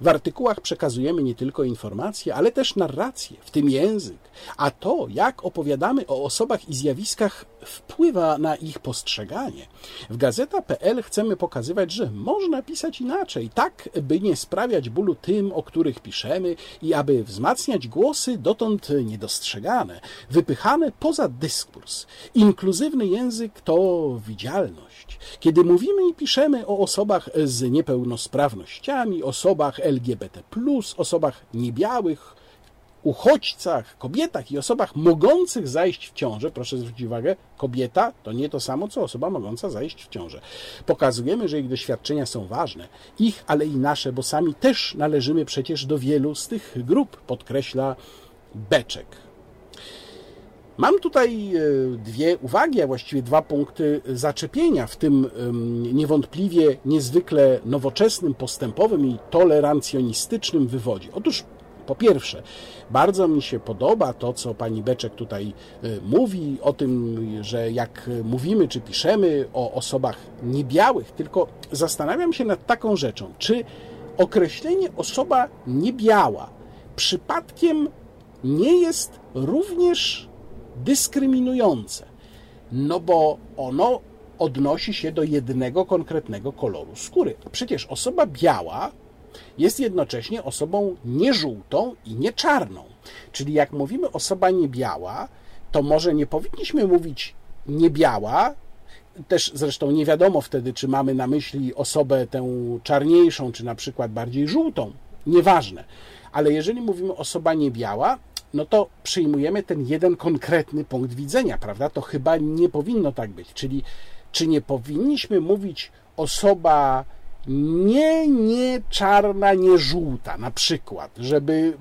W artykułach przekazujemy nie tylko informacje, ale też narracje, w tym język, a to, jak opowiadamy o osobach i zjawiskach, wpływa na ich postrzeganie. W Gazeta kropka pe el chcemy pokazywać, że można pisać inaczej, tak by nie sprawiać bólu tym, o których piszemy i aby wzmacniać głosy dotąd niedostrzegane, wypychane poza dyskurs. Inkluzywny język to widzialność. Kiedy mówimy i piszemy o osobach z niepełnosprawnościami, osobach el gie be te plus, osobach niebiałych, uchodźcach, kobietach i osobach mogących zajść w ciążę, proszę zwrócić uwagę, kobieta to nie to samo, co osoba mogąca zajść w ciążę. Pokazujemy, że ich doświadczenia są ważne, ich, ale i nasze, bo sami też należymy przecież do wielu z tych grup, podkreśla Beczek. Mam tutaj dwie uwagi, a właściwie dwa punkty zaczepienia w tym niewątpliwie niezwykle nowoczesnym, postępowym i tolerancjonistycznym wywodzie. Otóż po pierwsze, bardzo mi się podoba to, co pani Beczek tutaj mówi o tym, że jak mówimy czy piszemy o osobach niebiałych, tylko zastanawiam się nad taką rzeczą, czy określenie osoba niebiała przypadkiem nie jest również dyskryminujące, no bo ono odnosi się do jednego konkretnego koloru skóry. Przecież osoba biała jest jednocześnie osobą nieżółtą i nieczarną. Czyli jak mówimy osoba niebiała, to może nie powinniśmy mówić niebiała, też zresztą nie wiadomo wtedy, czy mamy na myśli osobę tę czarniejszą, czy na przykład bardziej żółtą, nieważne. Ale jeżeli mówimy osoba niebiała, no to przyjmujemy ten jeden konkretny punkt widzenia, prawda? To chyba nie powinno tak być. Czyli czy nie powinniśmy mówić osoba nie, nie czarna, nie żółta na przykład, żeby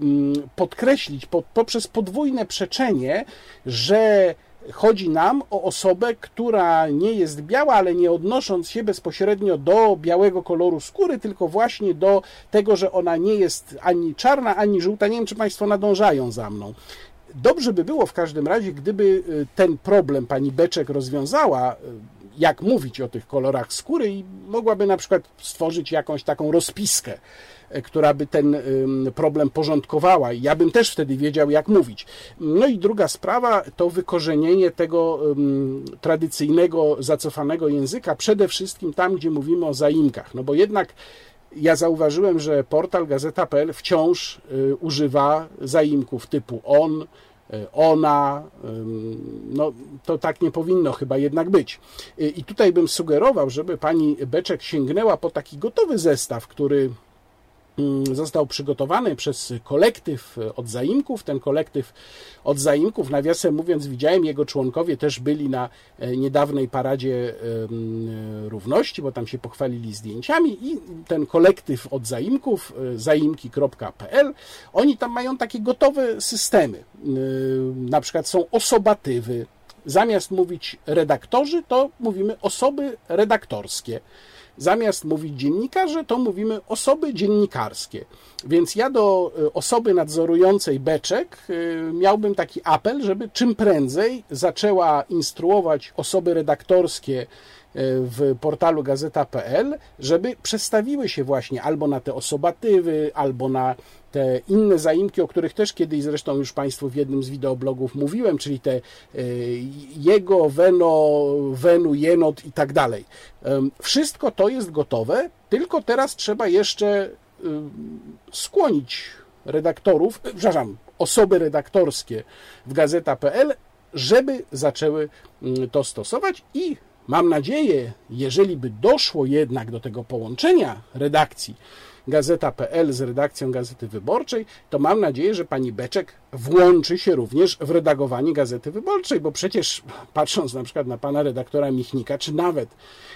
podkreślić po, poprzez podwójne przeczenie, że chodzi nam o osobę, która nie jest biała, ale nie odnosząc się bezpośrednio do białego koloru skóry, tylko właśnie do tego, że ona nie jest ani czarna, ani żółta. Nie wiem, czy Państwo nadążają za mną. Dobrze by było w każdym razie, gdyby ten problem pani Beczek rozwiązała jak mówić o tych kolorach skóry i mogłaby na przykład stworzyć jakąś taką rozpiskę, która by ten problem porządkowała i ja bym też wtedy wiedział, jak mówić. No i druga sprawa to wykorzenienie tego tradycyjnego, zacofanego języka, przede wszystkim tam, gdzie mówimy o zaimkach, no bo jednak ja zauważyłem, że portal gazeta kropka pe el wciąż używa zaimków typu on, ona, no to tak nie powinno chyba jednak być. I tutaj bym sugerował, żeby pani Beczek sięgnęła po taki gotowy zestaw, który został przygotowany przez kolektyw od zaimków. Ten kolektyw od zaimków, nawiasem mówiąc, widziałem, jego członkowie też byli na niedawnej Paradzie Równości, bo tam się pochwalili zdjęciami i ten kolektyw od zaimków, zaimki kropka pe el, oni tam mają takie gotowe systemy. Na przykład są osobatywy. Zamiast mówić redaktorzy, to mówimy osoby redaktorskie. Zamiast mówić dziennikarze, to mówimy osoby dziennikarskie. Więc ja do osoby nadzorującej Beczek miałbym taki apel, żeby czym prędzej zaczęła instruować osoby redaktorskie w portalu gazeta kropka pe el, żeby przestawiły się właśnie albo na te osobatywy, albo na te inne zaimki, o których też kiedyś zresztą już Państwu w jednym z wideoblogów mówiłem, czyli te jego, weno, wenu, jenot i tak dalej. Wszystko to jest gotowe, tylko teraz trzeba jeszcze skłonić redaktorów, przepraszam, osoby redaktorskie w gazeta kropka pe el, żeby zaczęły to stosować i mam nadzieję, jeżeli by doszło jednak do tego połączenia redakcji gazeta kropka pe el z redakcją Gazety Wyborczej, to mam nadzieję, że pani Beczek włączy się również w redagowanie Gazety Wyborczej, bo przecież patrząc na przykład na pana redaktora Michnika, czy nawet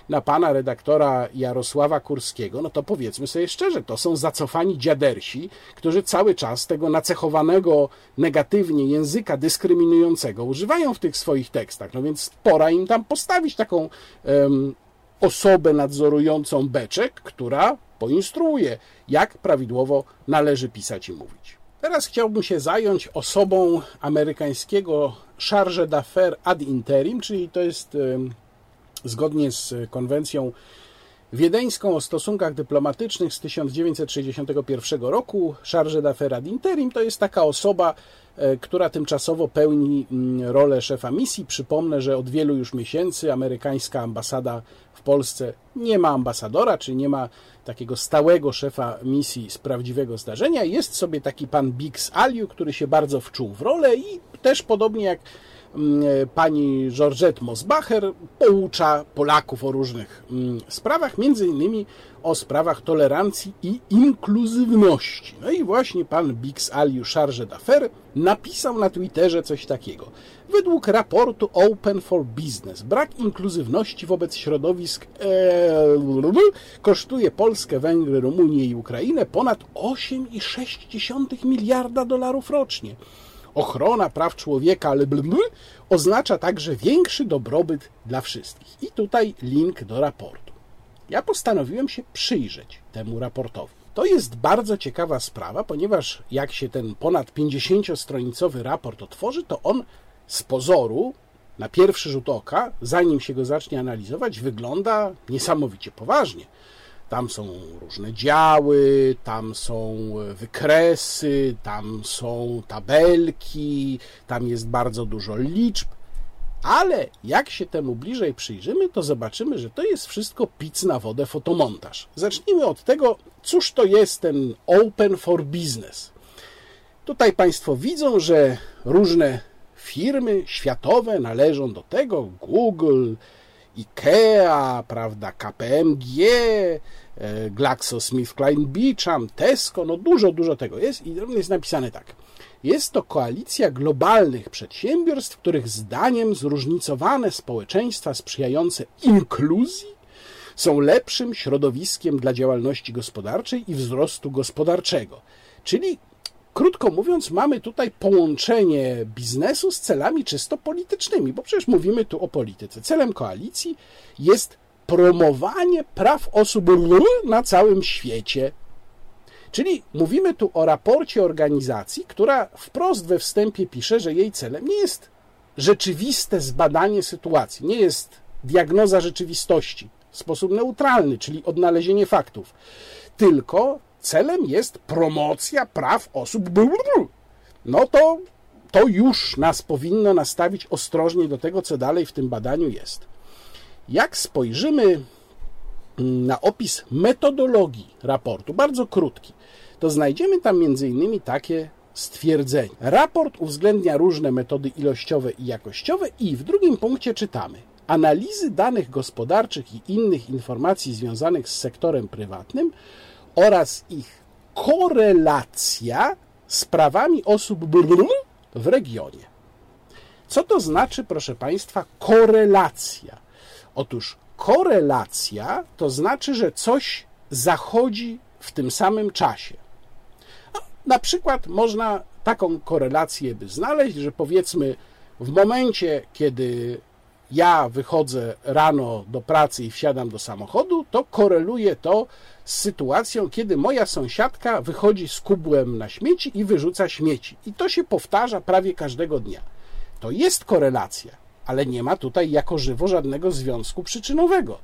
na pana redaktora Jarosława Kurskiego, no to powiedzmy sobie szczerze, to są zacofani dziadersi, którzy cały czas tego nacechowanego negatywnie języka dyskryminującego używają w tych swoich tekstach, no więc pora im tam postawić taką um, osobę nadzorującą Beczek, która poinstruuje, jak prawidłowo należy pisać i mówić. Teraz chciałbym się zająć osobą amerykańskiego charge d'affaires ad interim, czyli to jest zgodnie z konwencją wiedeńską o stosunkach dyplomatycznych z tysiąc dziewięćset sześćdziesiątego pierwszego roku. Charge d'affaires ad interim to jest taka osoba, która tymczasowo pełni rolę szefa misji. Przypomnę, że od wielu już miesięcy amerykańska ambasada w Polsce nie ma ambasadora, czyli nie ma takiego stałego szefa misji z prawdziwego zdarzenia. Jest sobie taki pan Bix Aliu, który się bardzo wczuł w rolę i też podobnie jak pani Georgette Mosbacher poucza Polaków o różnych sprawach, między innymi o sprawach tolerancji i inkluzywności. No i właśnie pan Bix Aliu Charge d'Affaires napisał na Twitterze coś takiego. Według raportu Open for Business brak inkluzywności wobec środowisk ee, kosztuje Polskę, Węgry, Rumunię i Ukrainę ponad osiem przecinek sześć miliarda dolarów rocznie. Ochrona praw człowieka ale bl, bl, oznacza także większy dobrobyt dla wszystkich. I tutaj link do raportu. Ja postanowiłem się przyjrzeć temu raportowi. To jest bardzo ciekawa sprawa, ponieważ jak się ten ponad pięćdziesięciostronicowy raport otworzy, to on z pozoru, na pierwszy rzut oka, zanim się go zacznie analizować, wygląda niesamowicie poważnie. Tam są różne działy, tam są wykresy, tam są tabelki, tam jest bardzo dużo liczb, ale jak się temu bliżej przyjrzymy, to zobaczymy, że to jest wszystko pic na wodę fotomontaż. Zacznijmy od tego, cóż to jest ten Open for Business. Tutaj Państwo widzą, że różne firmy światowe należą do tego, Google, Ikea, prawda, K P M G, GlaxoSmithKline Beecham, Tesco, no dużo, dużo tego jest i jest napisane tak. Jest to koalicja globalnych przedsiębiorstw, których zdaniem zróżnicowane społeczeństwa sprzyjające inkluzji są lepszym środowiskiem dla działalności gospodarczej i wzrostu gospodarczego. Czyli krótko mówiąc, mamy tutaj połączenie biznesu z celami czysto politycznymi, bo przecież mówimy tu o polityce. Celem koalicji jest promowanie praw osób na całym świecie. Czyli mówimy tu o raporcie organizacji, która wprost we wstępie pisze, że jej celem nie jest rzeczywiste zbadanie sytuacji, nie jest diagnoza rzeczywistości, sposób neutralny, czyli odnalezienie faktów. Tylko celem jest promocja praw osób. No to, to już nas powinno nastawić ostrożnie do tego, co dalej w tym badaniu jest. Jak spojrzymy na opis metodologii raportu, bardzo krótki, to znajdziemy tam m.in. takie stwierdzenie. Raport uwzględnia różne metody ilościowe i jakościowe i w drugim punkcie czytamy: analizy danych gospodarczych i innych informacji związanych z sektorem prywatnym oraz ich korelacja z prawami osób w regionie. Co to znaczy, proszę Państwa, korelacja? Otóż korelacja to znaczy, że coś zachodzi w tym samym czasie. No, na przykład można taką korelację by znaleźć, że powiedzmy w momencie, kiedy ja wychodzę rano do pracy i wsiadam do samochodu, to koreluje to z sytuacją, kiedy moja sąsiadka wychodzi z kubłem na śmieci i wyrzuca śmieci. I to się powtarza prawie każdego dnia. To jest korelacja, ale nie ma tutaj jako żywo żadnego związku przyczynowego.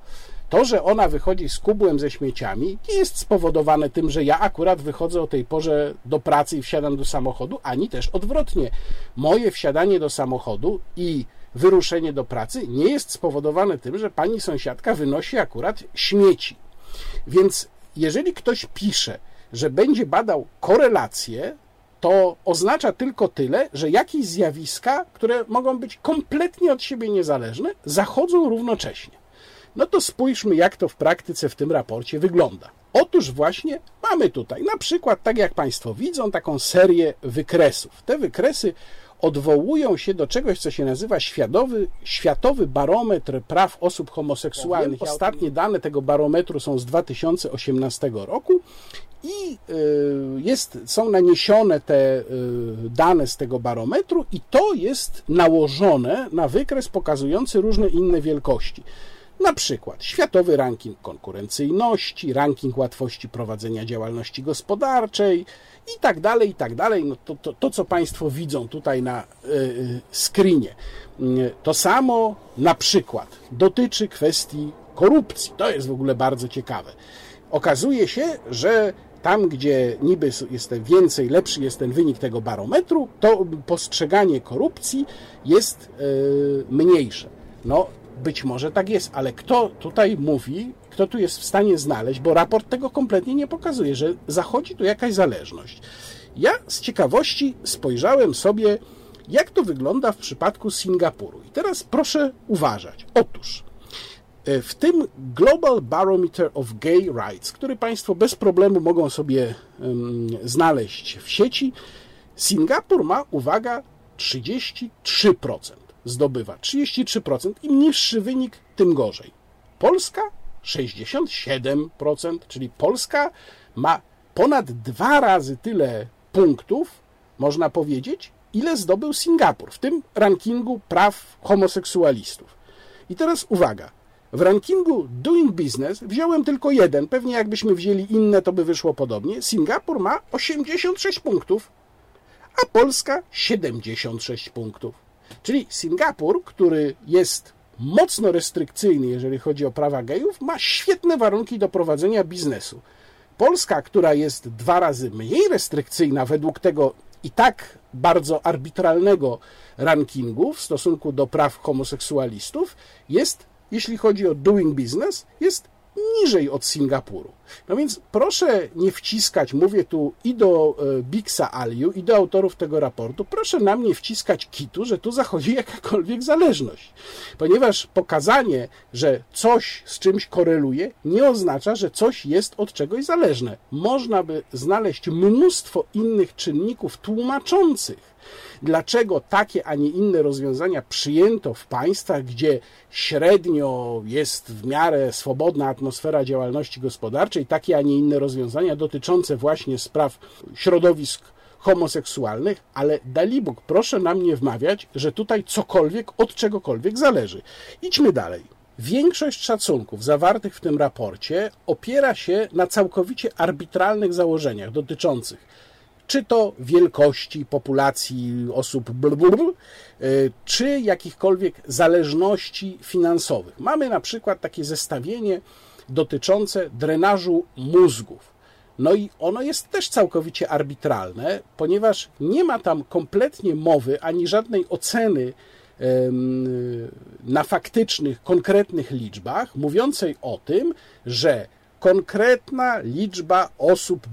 To, że ona wychodzi z kubłem ze śmieciami, nie jest spowodowane tym, że ja akurat wychodzę o tej porze do pracy i wsiadam do samochodu, ani też odwrotnie. Moje wsiadanie do samochodu i wyruszenie do pracy nie jest spowodowane tym, że pani sąsiadka wynosi akurat śmieci. Więc jeżeli ktoś pisze, że będzie badał korelację, to oznacza tylko tyle, że jakieś zjawiska, które mogą być kompletnie od siebie niezależne, zachodzą równocześnie. No to spójrzmy, jak to w praktyce w tym raporcie wygląda. Otóż właśnie mamy tutaj na przykład, tak jak Państwo widzą, taką serię wykresów. Te wykresy odwołują się do czegoś, co się nazywa Światowy, Światowy Barometr Praw Osób Homoseksualnych. Ostatnie dane tego barometru są z dwa tysiące osiemnastego roku i jest, są naniesione te dane z tego barometru i to jest nałożone na wykres pokazujący różne inne wielkości. Na przykład światowy ranking konkurencyjności, ranking łatwości prowadzenia działalności gospodarczej i tak dalej, i tak dalej. No to, to, to, co Państwo widzą tutaj na yy, screenie. Yy, to samo na przykład dotyczy kwestii korupcji. To jest w ogóle bardzo ciekawe. Okazuje się, że tam, gdzie niby jest więcej, lepszy jest ten wynik tego barometru, to postrzeganie korupcji jest yy, mniejsze. No, być może tak jest, ale kto tutaj mówi, kto tu jest w stanie znaleźć, bo raport tego kompletnie nie pokazuje, że zachodzi tu jakaś zależność. Ja z ciekawości spojrzałem sobie, jak to wygląda w przypadku Singapuru. I teraz proszę uważać. Otóż w tym Global Barometer of Gay Rights, który Państwo bez problemu mogą sobie um, znaleźć w sieci, Singapur ma, uwaga, trzydzieści trzy procent. Zdobywa trzydzieści trzy procent. Im niższy wynik, tym gorzej. Polska sześćdziesiąt siedem procent, czyli Polska ma ponad dwa razy tyle punktów, można powiedzieć, ile zdobył Singapur w tym rankingu praw homoseksualistów. I teraz uwaga, w rankingu Doing Business wziąłem tylko jeden, pewnie jakbyśmy wzięli inne, to by wyszło podobnie. Singapur ma osiemdziesiąt sześć punktów, a Polska siedemdziesiąt sześć punktów. Czyli Singapur, który jest mocno restrykcyjny, jeżeli chodzi o prawa gejów, ma świetne warunki do prowadzenia biznesu. Polska, która jest dwa razy mniej restrykcyjna według tego i tak bardzo arbitralnego rankingu w stosunku do praw homoseksualistów, jest, jeśli chodzi o doing business, jest niżej od Singapuru. No więc proszę nie wciskać, mówię tu i do Bixa Aliu, i do autorów tego raportu, proszę nam nie wciskać kitu, że tu zachodzi jakakolwiek zależność. Ponieważ pokazanie, że coś z czymś koreluje, nie oznacza, że coś jest od czegoś zależne. Można by znaleźć mnóstwo innych czynników tłumaczących, dlaczego takie, a nie inne rozwiązania przyjęto w państwach, gdzie średnio jest w miarę swobodna atmosfera działalności gospodarczej, takie, a nie inne rozwiązania dotyczące właśnie spraw środowisk homoseksualnych, ale dalibóg, proszę nam nie wmawiać, że tutaj cokolwiek od czegokolwiek zależy. Idźmy dalej. Większość szacunków zawartych w tym raporcie opiera się na całkowicie arbitralnych założeniach dotyczących czy to wielkości populacji osób, bl, bl, bl, czy jakichkolwiek zależności finansowych. Mamy na przykład takie zestawienie dotyczące drenażu mózgów. No i ono jest też całkowicie arbitralne, ponieważ nie ma tam kompletnie mowy ani żadnej oceny na faktycznych, konkretnych liczbach, mówiącej o tym, że konkretna liczba osób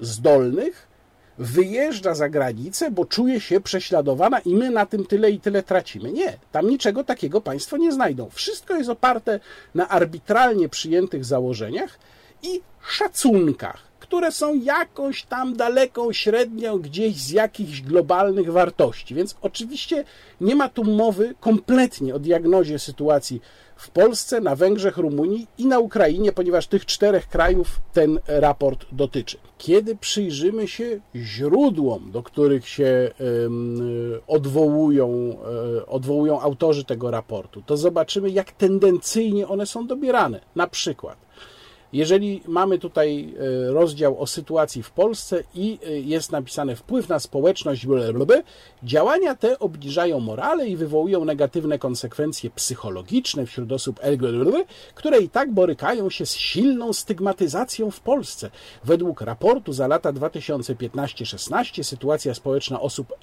zdolnych wyjeżdża za granicę, bo czuje się prześladowana i my na tym tyle i tyle tracimy. Nie, tam niczego takiego państwo nie znajdą. Wszystko jest oparte na arbitralnie przyjętych założeniach i szacunkach, które są jakąś tam daleką średnią gdzieś z jakichś globalnych wartości. Więc oczywiście nie ma tu mowy kompletnie o diagnozie sytuacji w Polsce, na Węgrzech, Rumunii i na Ukrainie, ponieważ tych czterech krajów ten raport dotyczy. Kiedy przyjrzymy się źródłom, do których się odwołują, odwołują autorzy tego raportu, to zobaczymy, jak tendencyjnie one są dobierane. Na przykład jeżeli mamy tutaj rozdział o sytuacji w Polsce i jest napisane wpływ na społeczność, działania te obniżają morale i wywołują negatywne konsekwencje psychologiczne wśród osób, które i tak borykają się z silną stygmatyzacją w Polsce. Według raportu za lata dwa tysiące piętnaście szesnaście sytuacja społeczna osób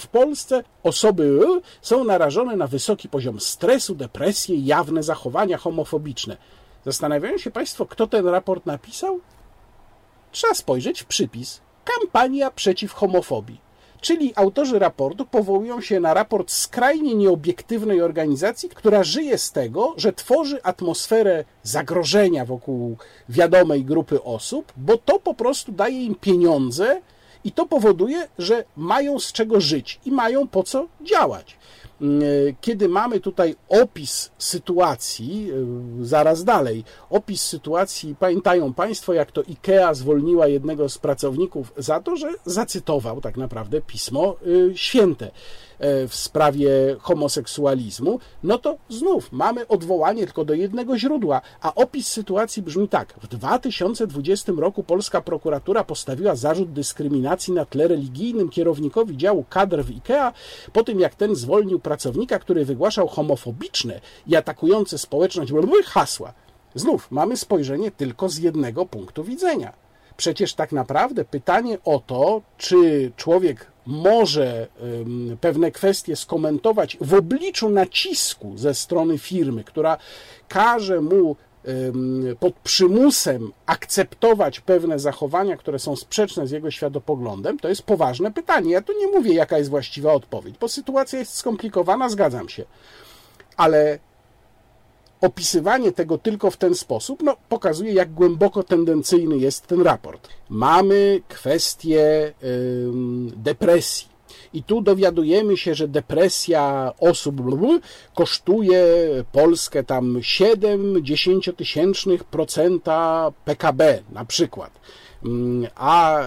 w Polsce, osoby są narażone na wysoki poziom stresu, depresję i jawne zachowania homofobiczne. Zastanawiają się państwo, kto ten raport napisał? Trzeba spojrzeć w przypis. Kampania przeciw homofobii. Czyli autorzy raportu powołują się na raport skrajnie nieobiektywnej organizacji, która żyje z tego, że tworzy atmosferę zagrożenia wokół wiadomej grupy osób, bo to po prostu daje im pieniądze i to powoduje, że mają z czego żyć i mają po co działać. Kiedy mamy tutaj opis sytuacji, zaraz dalej, opis sytuacji, pamiętają państwo, jak to Ikea zwolniła jednego z pracowników za to, że zacytował tak naprawdę Pismo Święte w sprawie homoseksualizmu, no to znów mamy odwołanie tylko do jednego źródła, a opis sytuacji brzmi tak. W dwa tysiące dwudziestym roku polska prokuratura postawiła zarzut dyskryminacji na tle religijnym kierownikowi działu kadr w Ikea, po tym jak ten zwolnił pracownika, który wygłaszał homofobiczne i atakujące społeczność hasła. Znów mamy spojrzenie tylko z jednego punktu widzenia. Przecież tak naprawdę pytanie o to, czy człowiek może pewne kwestie skomentować w obliczu nacisku ze strony firmy, która każe mu pod przymusem akceptować pewne zachowania, które są sprzeczne z jego światopoglądem, to jest poważne pytanie. Ja tu nie mówię, jaka jest właściwa odpowiedź, bo sytuacja jest skomplikowana, zgadzam się. Ale opisywanie tego tylko w ten sposób no, pokazuje, jak głęboko tendencyjny jest ten raport. Mamy kwestię yy, depresji. I tu dowiadujemy się, że depresja osób kosztuje Polskę tam siedem dziesięciotysięcznych procent P K B na przykład. A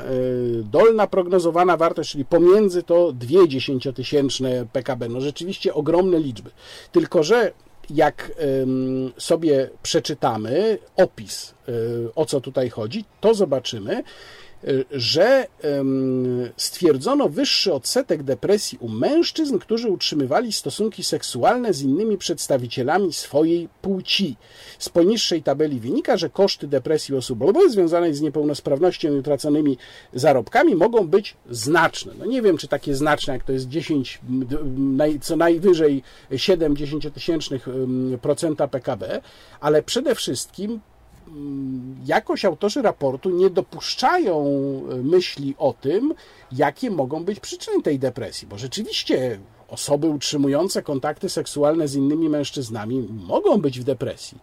dolna prognozowana wartość, czyli pomiędzy to dwie dziesięciotysięczne P K B. No rzeczywiście ogromne liczby. Tylko że jak sobie przeczytamy opis, o co tutaj chodzi, to zobaczymy, że stwierdzono wyższy odsetek depresji u mężczyzn, którzy utrzymywali stosunki seksualne z innymi przedstawicielami swojej płci. Z poniższej tabeli wynika, że koszty depresji osób związanej z niepełnosprawnością i utraconymi zarobkami mogą być znaczne. No nie wiem, czy takie znaczne, jak to jest dziesięć, co najwyżej siedem dziesięciotysięcznych procent P K B, ale przede wszystkim jakoś autorzy raportu nie dopuszczają myśli o tym, jakie mogą być przyczyny tej depresji, bo rzeczywiście osoby utrzymujące kontakty seksualne z innymi mężczyznami mogą być w depresji,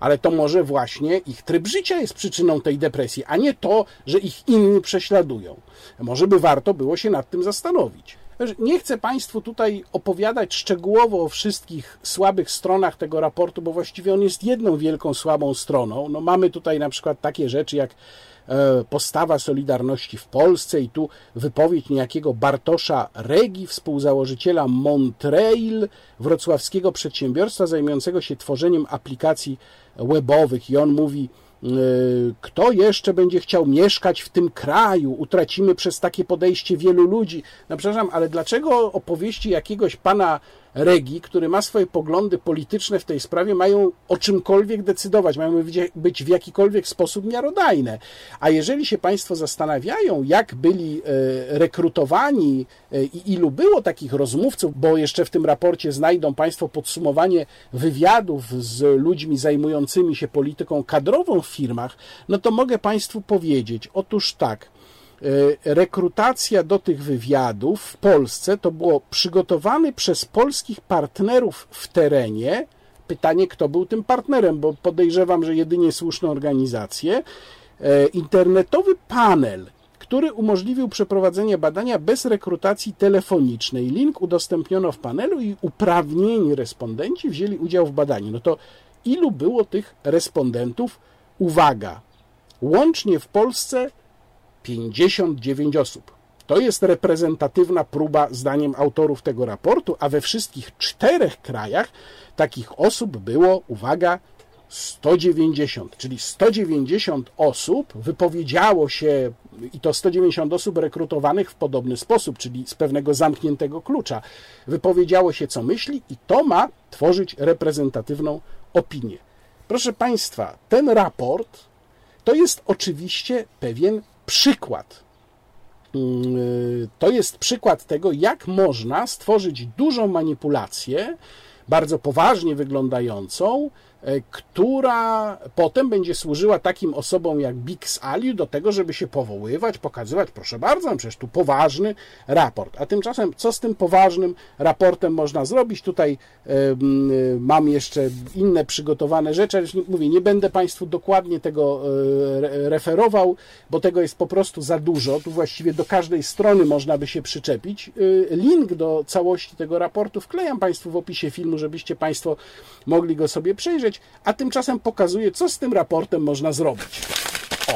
ale to może właśnie ich tryb życia jest przyczyną tej depresji, a nie to, że ich inni prześladują. Może by warto było się nad tym zastanowić. Nie chcę państwu tutaj opowiadać szczegółowo o wszystkich słabych stronach tego raportu, bo właściwie on jest jedną wielką słabą stroną. No mamy tutaj na przykład takie rzeczy jak postawa Solidarności w Polsce i tu wypowiedź niejakiego Bartosza Regi, współzałożyciela Montreal, wrocławskiego przedsiębiorstwa zajmującego się tworzeniem aplikacji webowych i on mówi: Kto jeszcze będzie chciał mieszkać w tym kraju? Utracimy przez takie podejście wielu ludzi. No przepraszam, ale dlaczego opowieści jakiegoś pana Regi, który ma swoje poglądy polityczne w tej sprawie, mają o czymkolwiek decydować, mają być w jakikolwiek sposób miarodajne? A jeżeli się państwo zastanawiają, jak byli rekrutowani i ilu było takich rozmówców, bo jeszcze w tym raporcie znajdą państwo podsumowanie wywiadów z ludźmi zajmującymi się polityką kadrową w firmach, no to mogę państwu powiedzieć, otóż tak, rekrutacja do tych wywiadów w Polsce to było przygotowany przez polskich partnerów w terenie, pytanie kto był tym partnerem, bo podejrzewam, że jedynie słuszne organizacje, internetowy panel, który umożliwił przeprowadzenie badania bez rekrutacji telefonicznej. Link udostępniono w panelu i uprawnieni respondenci wzięli udział w badaniu. No to ilu było tych respondentów? Uwaga, łącznie w Polsce pięćdziesiąt dziewięć osób. To jest reprezentatywna próba zdaniem autorów tego raportu, a we wszystkich czterech krajach takich osób było, uwaga, sto dziewięćdziesiąt, czyli sto dziewięćdziesiąt osób wypowiedziało się i to sto dziewięćdziesiąt osób rekrutowanych w podobny sposób, czyli z pewnego zamkniętego klucza. Wypowiedziało się, co myśli i to ma tworzyć reprezentatywną opinię. Proszę państwa, ten raport to jest oczywiście pewien przykład. To jest przykład tego, jak można stworzyć dużą manipulację, bardzo poważnie wyglądającą, która potem będzie służyła takim osobom jak Bix Aliu do tego, żeby się powoływać, pokazywać, proszę bardzo, przecież tu poważny raport. A tymczasem co z tym poważnym raportem można zrobić? Tutaj um, mam jeszcze inne przygotowane rzeczy. Mówię, nie będę państwu dokładnie tego referował, bo tego jest po prostu za dużo. Tu właściwie do każdej strony można by się przyczepić. Link do całości tego raportu wklejam państwu w opisie filmu, żebyście państwo mogli go sobie przejrzeć. A tymczasem pokazuje, co z tym raportem można zrobić. O.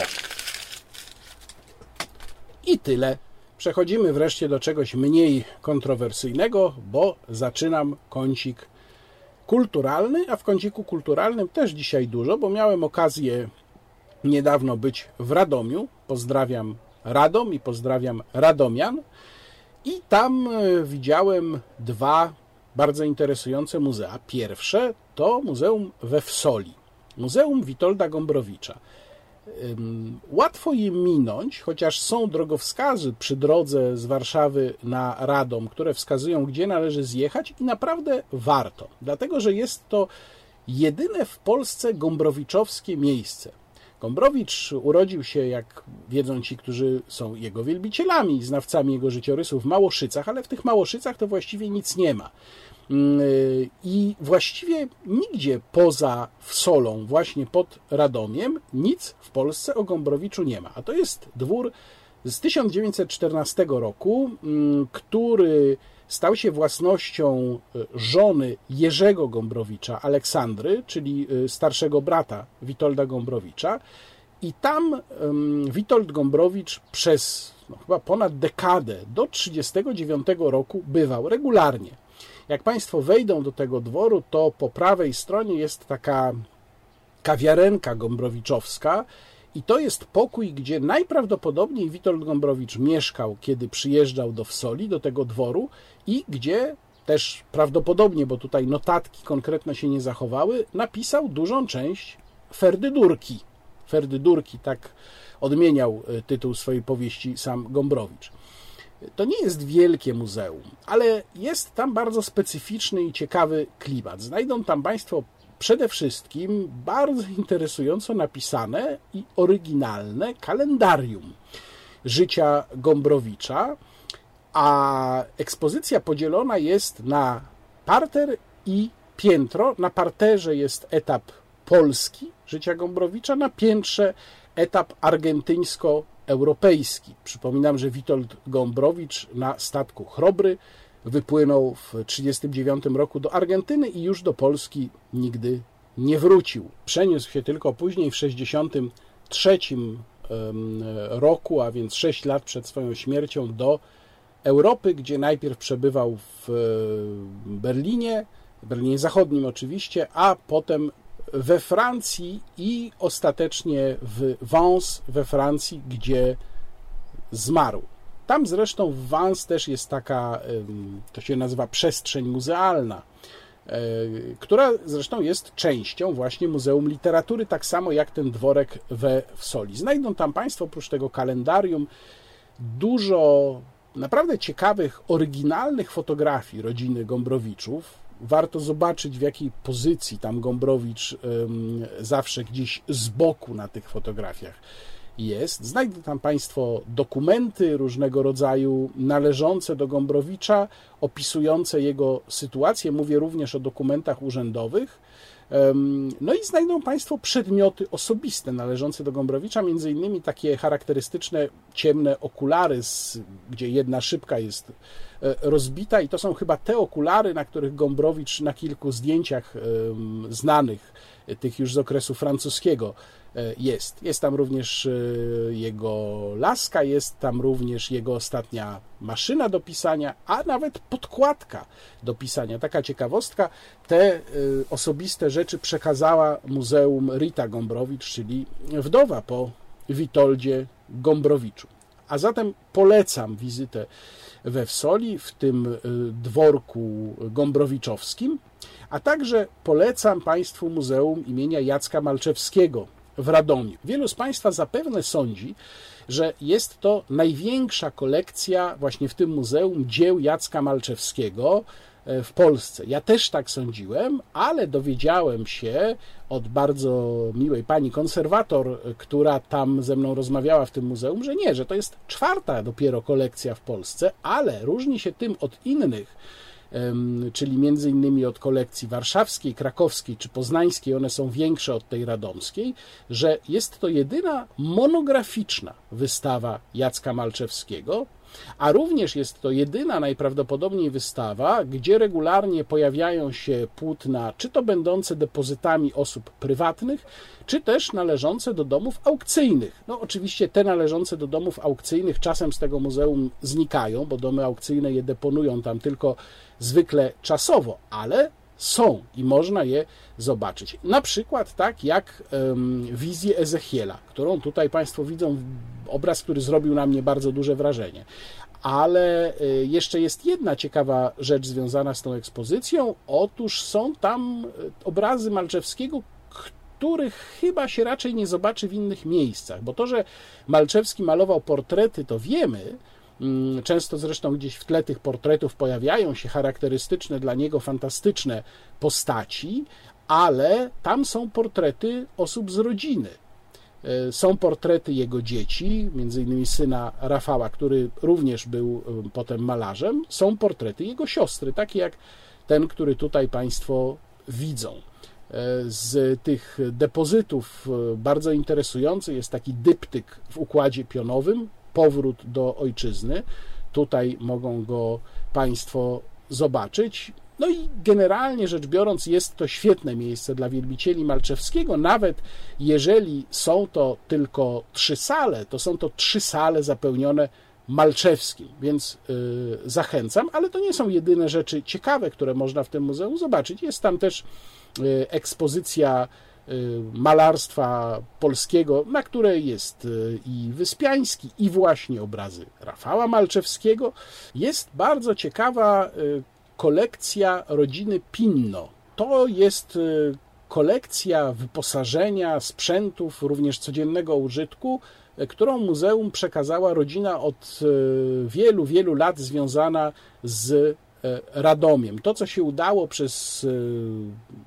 I tyle. Przechodzimy wreszcie do czegoś mniej kontrowersyjnego, bo zaczynam kącik kulturalny, a w kąciku kulturalnym też dzisiaj dużo, bo miałem okazję niedawno być w Radomiu. Pozdrawiam Radom i pozdrawiam Radomian. I tam widziałem dwa bardzo interesujące muzea. Pierwsze to muzeum we Wsoli, muzeum Witolda Gombrowicza. Łatwo je minąć, chociaż są drogowskazy przy drodze z Warszawy na Radom, które wskazują, gdzie należy zjechać i naprawdę warto, dlatego że jest to jedyne w Polsce gombrowiczowskie miejsce. Gombrowicz urodził się, jak wiedzą ci, którzy są jego wielbicielami, znawcami jego życiorysu, w Małoszycach, ale w tych Małoszycach to właściwie nic nie ma. I właściwie nigdzie poza Wsolą, właśnie pod Radomiem, nic w Polsce o Gombrowiczu nie ma. A to jest dwór z tysiąc dziewięćset czternastego roku, który stał się własnością żony Jerzego Gombrowicza, Aleksandry, czyli starszego brata Witolda Gombrowicza. I tam Witold Gombrowicz przez no, chyba ponad dekadę, do tysiąc dziewięćset trzydziestego dziewiątego roku bywał regularnie. Jak państwo wejdą do tego dworu, to po prawej stronie jest taka kawiarenka gombrowiczowska i to jest pokój, gdzie najprawdopodobniej Witold Gombrowicz mieszkał, kiedy przyjeżdżał do Wsoli, do tego dworu i gdzie też prawdopodobnie, bo tutaj notatki konkretne się nie zachowały, napisał dużą część ferdydurki. Ferdydurki, tak odmieniał tytuł swojej powieści sam Gombrowicz. To nie jest wielkie muzeum, ale jest tam bardzo specyficzny i ciekawy klimat. Znajdą tam państwo przede wszystkim bardzo interesująco napisane i oryginalne kalendarium życia Gombrowicza, a ekspozycja podzielona jest na parter i piętro. Na parterze jest etap polski życia Gombrowicza, na piętrze etap argentyńsko-polski. Europejski. Przypominam, że Witold Gombrowicz na statku Chrobry wypłynął w tysiąc dziewięćset trzydziestym dziewiątym roku do Argentyny i już do Polski nigdy nie wrócił. Przeniósł się tylko później w tysiąc dziewięćset sześćdziesiątym trzecim roku, a więc sześć lat przed swoją śmiercią, do Europy, gdzie najpierw przebywał w Berlinie, Berlinie Zachodnim oczywiście, a potem we Francji i ostatecznie w Vence we Francji, gdzie zmarł. Tam zresztą w Vence też jest taka, to się nazywa przestrzeń muzealna, która zresztą jest częścią właśnie Muzeum Literatury, tak samo jak ten dworek we Wsoli. Znajdą tam Państwo, oprócz tego kalendarium, dużo naprawdę ciekawych, oryginalnych fotografii rodziny Gombrowiczów. Warto zobaczyć, w jakiej pozycji tam Gombrowicz zawsze gdzieś z boku na tych fotografiach jest. Znajdą tam Państwo dokumenty różnego rodzaju należące do Gombrowicza, opisujące jego sytuację. Mówię również o dokumentach urzędowych. No i znajdą Państwo przedmioty osobiste należące do Gombrowicza, między innymi takie charakterystyczne ciemne okulary, gdzie jedna szybka jest rozbita i to są chyba te okulary, na których Gombrowicz na kilku zdjęciach znanych, tych już z okresu francuskiego, jest. Jest tam również jego laska, jest tam również jego ostatnia maszyna do pisania, a nawet podkładka do pisania. Taka ciekawostka, te osobiste rzeczy przekazała muzeum Rita Gombrowicz, czyli wdowa po Witoldzie Gombrowiczu. A zatem polecam wizytę we Wsoli, w tym dworku gombrowiczowskim, a także polecam Państwu Muzeum imienia Jacka Malczewskiego w Radomiu. Wielu z Państwa zapewne sądzi, że jest to największa kolekcja właśnie w tym muzeum dzieł Jacka Malczewskiego w Polsce. Ja też tak sądziłem, ale dowiedziałem się od bardzo miłej pani konserwator, która tam ze mną rozmawiała w tym muzeum, że nie, że to jest czwarta dopiero kolekcja w Polsce, ale różni się tym od innych, czyli między innymi od kolekcji warszawskiej, krakowskiej czy poznańskiej, one są większe od tej radomskiej, że jest to jedyna monograficzna wystawa Jacka Malczewskiego, a również jest to jedyna najprawdopodobniej wystawa, gdzie regularnie pojawiają się płótna, czy to będące depozytami osób prywatnych, czy też należące do domów aukcyjnych. No oczywiście te należące do domów aukcyjnych czasem z tego muzeum znikają, bo domy aukcyjne je deponują tam tylko zwykle czasowo, ale są i można je zobaczyć. Na przykład tak jak um, wizję Ezechiela, którą tutaj Państwo widzą, obraz, który zrobił na mnie bardzo duże wrażenie. Ale y, jeszcze jest jedna ciekawa rzecz związana z tą ekspozycją. Otóż są tam obrazy Malczewskiego, których chyba się raczej nie zobaczy w innych miejscach. Bo to, że Malczewski malował portrety, to wiemy. Często zresztą gdzieś w tle tych portretów pojawiają się charakterystyczne dla niego fantastyczne postaci, ale tam są portrety osób z rodziny. Są portrety jego dzieci, między innymi syna Rafała, który również był potem malarzem. Są portrety jego siostry, takie jak ten, który tutaj Państwo widzą. Z tych depozytów bardzo interesujący jest taki dyptyk w układzie pionowym, Powrót do ojczyzny. Tutaj mogą go Państwo zobaczyć. No i generalnie rzecz biorąc jest to świetne miejsce dla wielbicieli Malczewskiego. Nawet jeżeli są to tylko trzy sale, to są to trzy sale zapełnione Malczewskim, więc yy, zachęcam, ale to nie są jedyne rzeczy ciekawe, które można w tym muzeum zobaczyć. Jest tam też yy, ekspozycja malarstwa polskiego, na której jest i Wyspiański, i właśnie obrazy Rafała Malczewskiego. Jest bardzo ciekawa kolekcja rodziny Pinno. To jest kolekcja wyposażenia, sprzętów, również codziennego użytku, którą muzeum przekazała rodzina od wielu, wielu lat związana z Radomiem. To, co się udało przez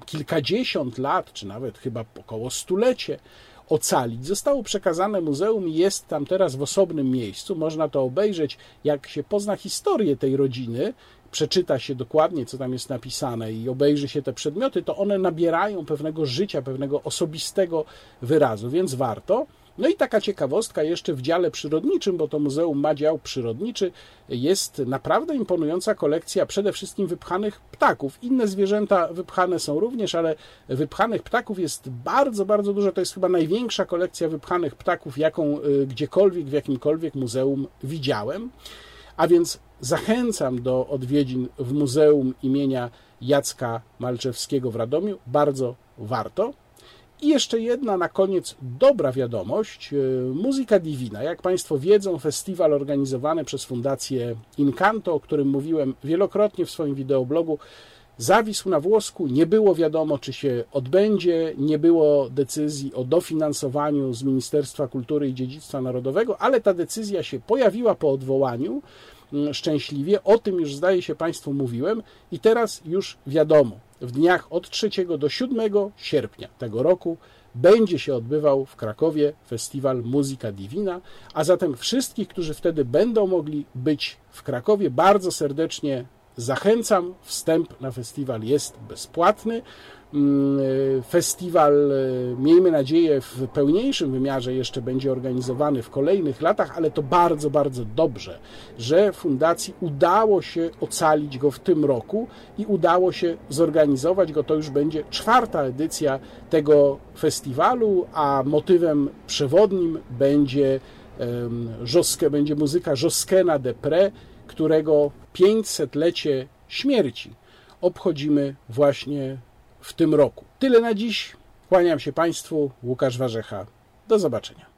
kilkadziesiąt lat, czy nawet chyba około stulecie ocalić, zostało przekazane muzeum i jest tam teraz w osobnym miejscu. Można to obejrzeć, jak się pozna historię tej rodziny, przeczyta się dokładnie, co tam jest napisane i obejrzy się te przedmioty, to one nabierają pewnego życia, pewnego osobistego wyrazu, więc warto. No i taka ciekawostka jeszcze w dziale przyrodniczym, bo to muzeum ma dział przyrodniczy, jest naprawdę imponująca kolekcja przede wszystkim wypchanych ptaków. Inne zwierzęta wypchane są również, ale wypchanych ptaków jest bardzo, bardzo dużo. To jest chyba największa kolekcja wypchanych ptaków, jaką gdziekolwiek, w jakimkolwiek muzeum widziałem. A więc zachęcam do odwiedzin w Muzeum imienia Jacka Malczewskiego w Radomiu. Bardzo warto. I jeszcze jedna na koniec dobra wiadomość. Muzyka Divina. Jak Państwo wiedzą, festiwal organizowany przez Fundację Incanto, o którym mówiłem wielokrotnie w swoim wideoblogu, zawisł na włosku, nie było wiadomo, czy się odbędzie, nie było decyzji o dofinansowaniu z Ministerstwa Kultury i Dziedzictwa Narodowego, ale ta decyzja się pojawiła po odwołaniu, szczęśliwie, o tym już zdaje się Państwu mówiłem i teraz już wiadomo, w dniach od trzeciego do siódmego sierpnia tego roku będzie się odbywał w Krakowie festiwal Muzyka Divina, a zatem wszystkich, którzy wtedy będą mogli być w Krakowie, bardzo serdecznie zachęcam, wstęp na festiwal jest bezpłatny. Festiwal, miejmy nadzieję, w pełniejszym wymiarze jeszcze będzie organizowany w kolejnych latach, ale to bardzo, bardzo dobrze, że Fundacji udało się ocalić go w tym roku i udało się zorganizować go. To już będzie czwarta edycja tego festiwalu, a motywem przewodnim będzie, um, Josque, będzie muzyka Josquena de Pré, którego pięćsetlecie śmierci obchodzimy właśnie w tym roku. Tyle na dziś. Kłaniam się Państwu. Łukasz Warzecha. Do zobaczenia.